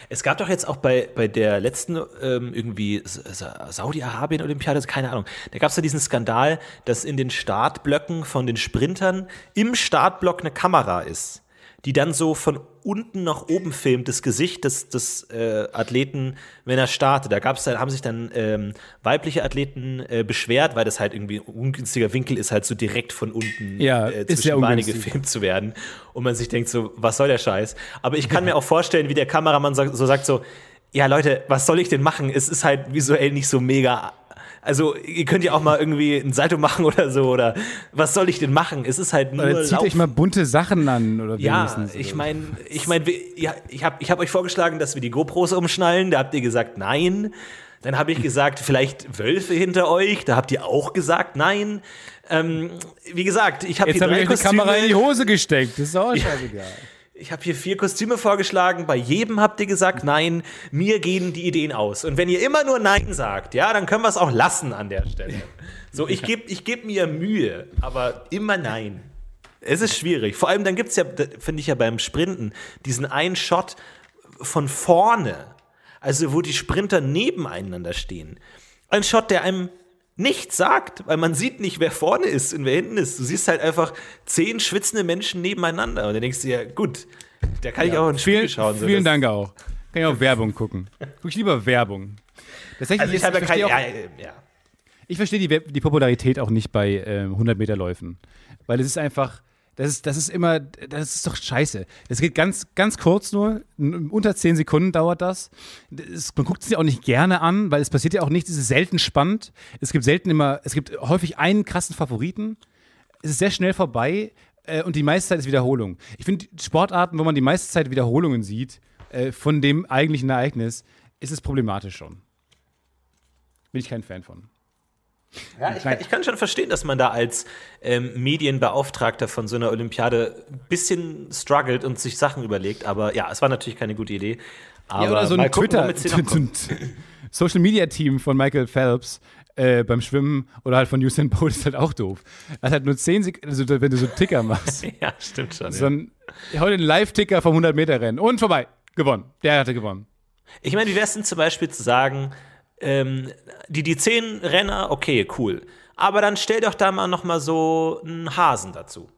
Es gab doch jetzt auch bei, bei der letzten ähm, irgendwie Saudi-Arabien-Olympiade, keine Ahnung, da gab es ja diesen Skandal, dass in den Startblöcken von den Sprintern im Startblock eine Kamera ist, die dann so von unten nach oben filmt, das Gesicht des, des äh, Athleten, wenn er startet. Da gab's dann, haben sich dann ähm, weibliche Athleten äh, beschwert, weil das halt irgendwie ein ungünstiger Winkel ist, halt so direkt von unten ja, äh, zwischen ja Beine gefilmt zu werden. Und man sich denkt so, was soll der Scheiß? Aber ich kann mir auch vorstellen, wie der Kameramann so, so sagt so, ja Leute, was soll ich denn machen? Es ist halt visuell nicht so mega... Also, ihr könnt ja auch mal irgendwie ein Salto machen oder so, oder was soll ich denn machen? Es ist halt nur Laufen. Zieht euch mal bunte Sachen an, oder wenigstens. Ja, ich meine, ich mein, ja, ich habe ich hab euch vorgeschlagen, dass wir die GoPros umschnallen, da habt ihr gesagt, nein. Dann habe ich gesagt, vielleicht Wölfe hinter euch, da habt ihr auch gesagt, nein. Ähm, wie gesagt, ich habe hier drei Kostüme. Jetzt habe ich die Kamera in die Hose gesteckt, das ist auch scheißegal. Ich habe hier vier Kostüme vorgeschlagen, bei jedem habt ihr gesagt, nein, mir gehen die Ideen aus. Und wenn ihr immer nur nein sagt, ja, dann können wir es auch lassen an der Stelle. So, ich gebe ich geb mir Mühe, aber immer nein. Es ist schwierig. Vor allem dann gibt es ja, finde ich ja beim Sprinten, diesen einen Shot von vorne, also wo die Sprinter nebeneinander stehen. Ein Shot, der einem nichts sagt, weil man sieht nicht, wer vorne ist und wer hinten ist. Du siehst halt einfach zehn schwitzende Menschen nebeneinander und dann denkst du dir, ja, gut, da kann ja, ich auch ein Spiel schauen. Vielen so, Dank auch. Kann ich auch Werbung gucken. Guck ich lieber Werbung. Also ich, ich, halt ich verstehe ja, ja. versteh die, die Popularität auch nicht bei äh, hundert-Meter-Läufen, weil es ist einfach, das ist, das ist immer, das ist doch scheiße. Das geht ganz, ganz kurz nur, unter zehn Sekunden dauert das. das man guckt es ja auch nicht gerne an, weil es passiert ja auch nichts, es ist selten spannend. Es gibt selten immer, es gibt häufig einen krassen Favoriten. Es ist sehr schnell vorbei äh, und die meiste Zeit ist Wiederholung. Ich finde, Sportarten, wo man die meiste Zeit Wiederholungen sieht, äh, von dem eigentlichen Ereignis, ist es problematisch schon. Bin ich kein Fan von. Ja, ich kann, ich kann schon verstehen, dass man da als ähm, Medienbeauftragter von so einer Olympiade ein bisschen struggelt und sich Sachen überlegt. Aber ja, es war natürlich keine gute Idee. Aber ja, oder so ein Twitter-Social-Media-Team von Michael Phelps äh, beim Schwimmen oder halt von Usain Bolt ist halt auch doof. Er hat halt nur zehn Sekunden, also wenn du so einen Ticker machst. Ja, stimmt schon. So ein, ja. Heute einen Live-Ticker vom hundert-Meter-Rennen und vorbei. Gewonnen. Der hatte gewonnen. Ich meine, wie wäre es denn zum Beispiel zu sagen, Ähm, die, die zehn Renner, okay, cool. Aber dann stell doch da mal nochmal so einen Hasen dazu.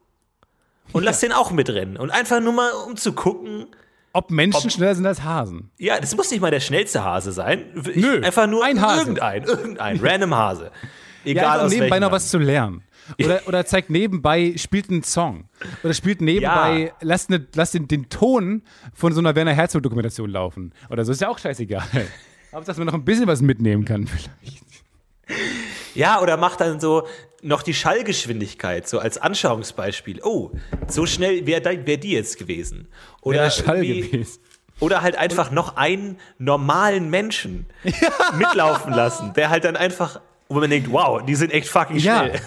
Und ja. lass den auch mitrennen. Und einfach nur mal, um zu gucken, ob Menschen ob, schneller sind als Hasen. Ja, das muss nicht mal der schnellste Hase sein. Ich, Nö, einfach nur ein Hase. Irgendein, irgendein random Hase. Egal, ja, aus nebenbei noch was zu lernen. Oder, oder zeigt nebenbei, spielt einen Song. Oder spielt nebenbei, ja. lasst, ne, lasst den, den Ton von so einer Werner-Herzog-Dokumentation laufen. Oder so, ist ja auch scheißegal. Aber dass man noch ein bisschen was mitnehmen kann vielleicht. Ja, oder macht dann so noch die Schallgeschwindigkeit, so als Anschauungsbeispiel. Oh, so schnell wäre wär die jetzt gewesen. Oder der Schall gewesen. Oder halt einfach noch einen normalen Menschen ja. mitlaufen lassen, der halt dann einfach, wo man denkt, wow, die sind echt fucking schnell. Ja.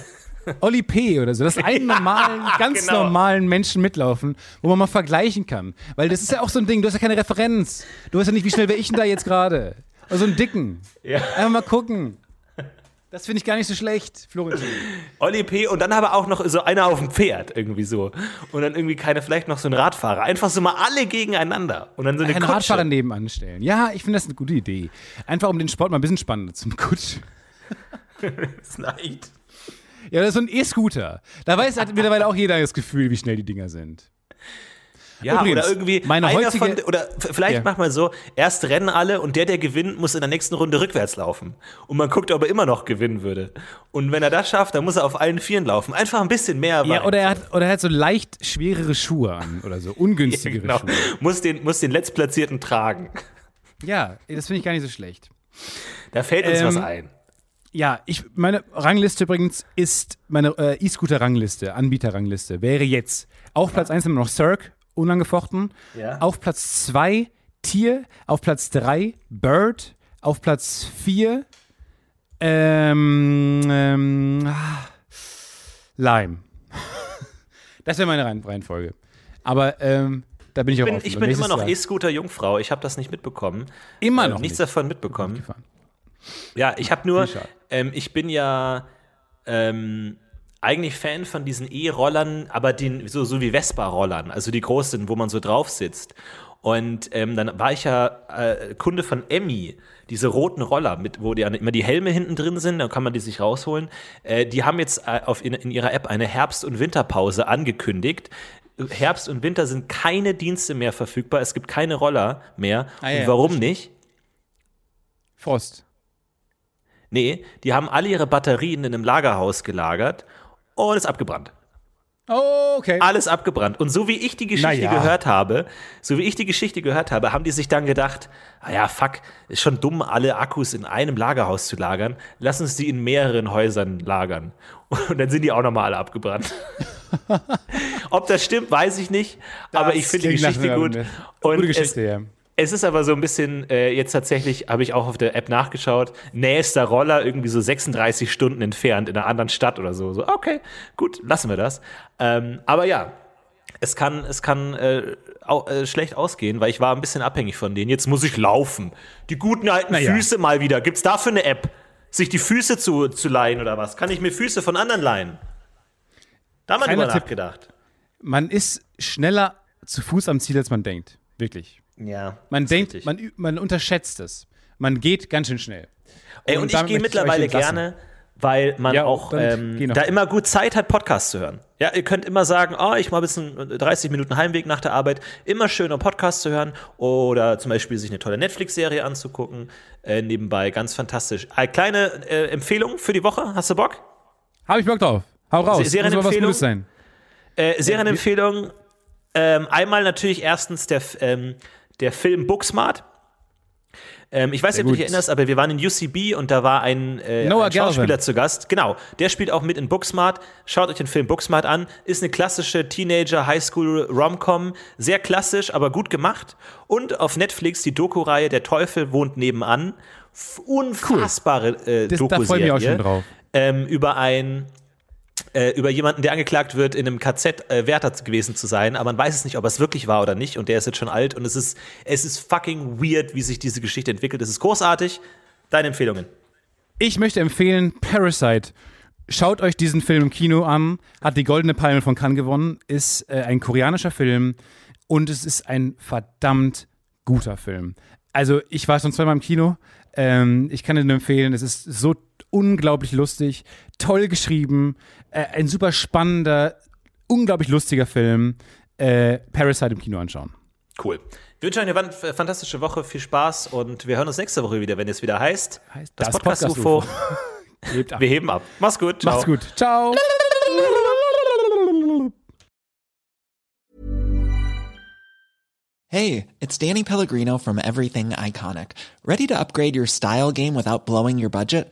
Oli P. oder so, dass einen normalen, ganz genau. normalen Menschen mitlaufen, wo man mal vergleichen kann. Weil das ist ja auch so ein Ding, du hast ja keine Referenz. Du weißt ja nicht, wie schnell wäre ich denn da jetzt gerade? Also einen Dicken. Ja. Einfach mal gucken. Das finde ich gar nicht so schlecht, Florentin. Oli P. Und dann aber auch noch so einer auf dem Pferd irgendwie so. Und dann irgendwie keine, vielleicht noch so ein Radfahrer. Einfach so mal alle gegeneinander. Und dann so eine Kutsche. Einen Radfahrer nebenan stellen. Ja, ich finde das eine gute Idee. Einfach um den Sport mal ein bisschen spannender zu Kutsch. Das leid. Ja, das ist so ein E-Scooter. Da weiß hat mittlerweile auch jeder das Gefühl, wie schnell die Dinger sind. Ja, übrigens, oder irgendwie meine heutige, von, oder vielleicht ja. macht man so, erst rennen alle und der, der gewinnt, muss in der nächsten Runde rückwärts laufen. Und man guckt, ob er immer noch gewinnen würde. Und wenn er das schafft, dann muss er auf allen Vieren laufen. Einfach ein bisschen mehr. Ja, oder er, hat, oder er hat so leicht schwerere Schuhe an oder so, ungünstigere ja, genau. Schuhe. Muss den, muss den Letztplatzierten tragen. Ja, das finde ich gar nicht so schlecht. Da fällt uns ähm, was ein. Ja, ich, meine Rangliste übrigens ist, meine äh, E-Scooter-Rangliste, Anbieter-Rangliste, wäre jetzt auf Platz eins immer noch Cirque, unangefochten, ja. auf Platz zwei Tier, auf Platz drei Bird, auf Platz vier ähm, ähm, Lime. Das wäre meine Reihenfolge. Aber ähm, da bin ich, ich auch bin, offen. Ich bin immer noch Jahr. E-Scooter-Jungfrau, ich habe das nicht mitbekommen. Immer noch äh, nichts nicht. davon mitbekommen. Ja, ich habe nur, ähm, ich bin ja ähm, eigentlich Fan von diesen E-Rollern, aber den, so, so wie Vespa-Rollern, also die großen, wo man so drauf sitzt. Und ähm, dann war ich ja äh, Kunde von Emmy, diese roten Roller, mit, wo die immer die Helme hinten drin sind, dann kann man die sich rausholen. Äh, die haben jetzt äh, auf in, in ihrer App eine Herbst- und Winterpause angekündigt. Herbst und Winter sind keine Dienste mehr verfügbar, es gibt keine Roller mehr. Ah, ja, und warum ja. nicht? Frost. Nee, die haben alle ihre Batterien in einem Lagerhaus gelagert und ist abgebrannt. Oh, okay. Alles abgebrannt. Und so wie ich die Geschichte naja. gehört habe, so wie ich die Geschichte gehört habe, haben die sich dann gedacht, ah ja, fuck, ist schon dumm, alle Akkus in einem Lagerhaus zu lagern. Lass uns die in mehreren Häusern lagern. Und dann sind die auch nochmal alle abgebrannt. Ob das stimmt, weiß ich nicht. Das aber ich finde die Geschichte gut. Und gute Geschichte, es, ja. Es ist aber so ein bisschen, äh, jetzt tatsächlich, habe ich auch auf der App nachgeschaut, nächster Roller irgendwie so sechsunddreißig Stunden entfernt in einer anderen Stadt oder so. So, okay, gut, lassen wir das. Ähm, aber ja, es kann, es kann äh, au- äh, schlecht ausgehen, weil ich war ein bisschen abhängig von denen. Jetzt muss ich laufen. Die guten alten naja. Füße mal wieder. Gibt's dafür eine App, sich die Füße zu, zu leihen oder was? Kann ich mir Füße von anderen leihen? Da haben wir drüber nachgedacht. Man ist schneller zu Fuß am Ziel, als man denkt. Wirklich. Ja, man denkt, man, man unterschätzt es. Man geht ganz schön schnell. Ey, und, und ich gehe mittlerweile ich gerne, weil man ja, auch ähm, da immer gut Zeit hat, Podcasts zu hören. Ja, ihr könnt immer sagen, oh, ich mache ein bisschen dreißig Minuten Heimweg nach der Arbeit. Immer schön, um Podcasts zu hören oder zum Beispiel sich eine tolle Netflix-Serie anzugucken. Äh, nebenbei, ganz fantastisch. Eine kleine äh, Empfehlung für die Woche. Hast du Bock? Habe ich Bock drauf. Hau raus. Serienempfehlung. Sein. Äh, Serienempfehlung. Ähm, einmal natürlich erstens der... Ähm, Der Film Booksmart. Ähm, ich weiß nicht, ob du dich erinnerst, aber wir waren in U C B und da war ein, äh, ein Schauspieler zu Gast. Genau, der spielt auch mit in Booksmart. Schaut euch den Film Booksmart an. Ist eine klassische Teenager-Highschool-Rom-Com. Sehr klassisch, aber gut gemacht. Und auf Netflix die Doku-Reihe Der Teufel wohnt nebenan. Unfassbare äh, Doku-Serie. Da freue ich mich auch schon drauf. Ähm, über ein... über jemanden, der angeklagt wird, in einem K Z äh, Wärter gewesen zu sein, aber man weiß es nicht, ob es wirklich war oder nicht und der ist jetzt schon alt und es ist, es ist fucking weird, wie sich diese Geschichte entwickelt. Es ist großartig. Deine Empfehlungen? Ich möchte empfehlen Parasite. Schaut euch diesen Film im Kino an, hat die Goldene Palme von Cannes gewonnen, ist äh, ein koreanischer Film und es ist ein verdammt guter Film. Also ich war schon zweimal im Kino, ähm, ich kann ihn empfehlen, es ist so unglaublich lustig, toll geschrieben, äh, ein super spannender, unglaublich lustiger Film. Äh, Parasite im Kino anschauen. Cool. Wir wünschen euch eine fantastische Woche, viel Spaß und wir hören uns nächste Woche wieder, wenn es wieder heißt, heißt das, das Podcast H U F O. Wir heben ab. Mach's gut. Ciao. Mach's gut. Ciao. Hey, it's Danny Pellegrino from Everything Iconic. Ready to upgrade your style game without blowing your budget?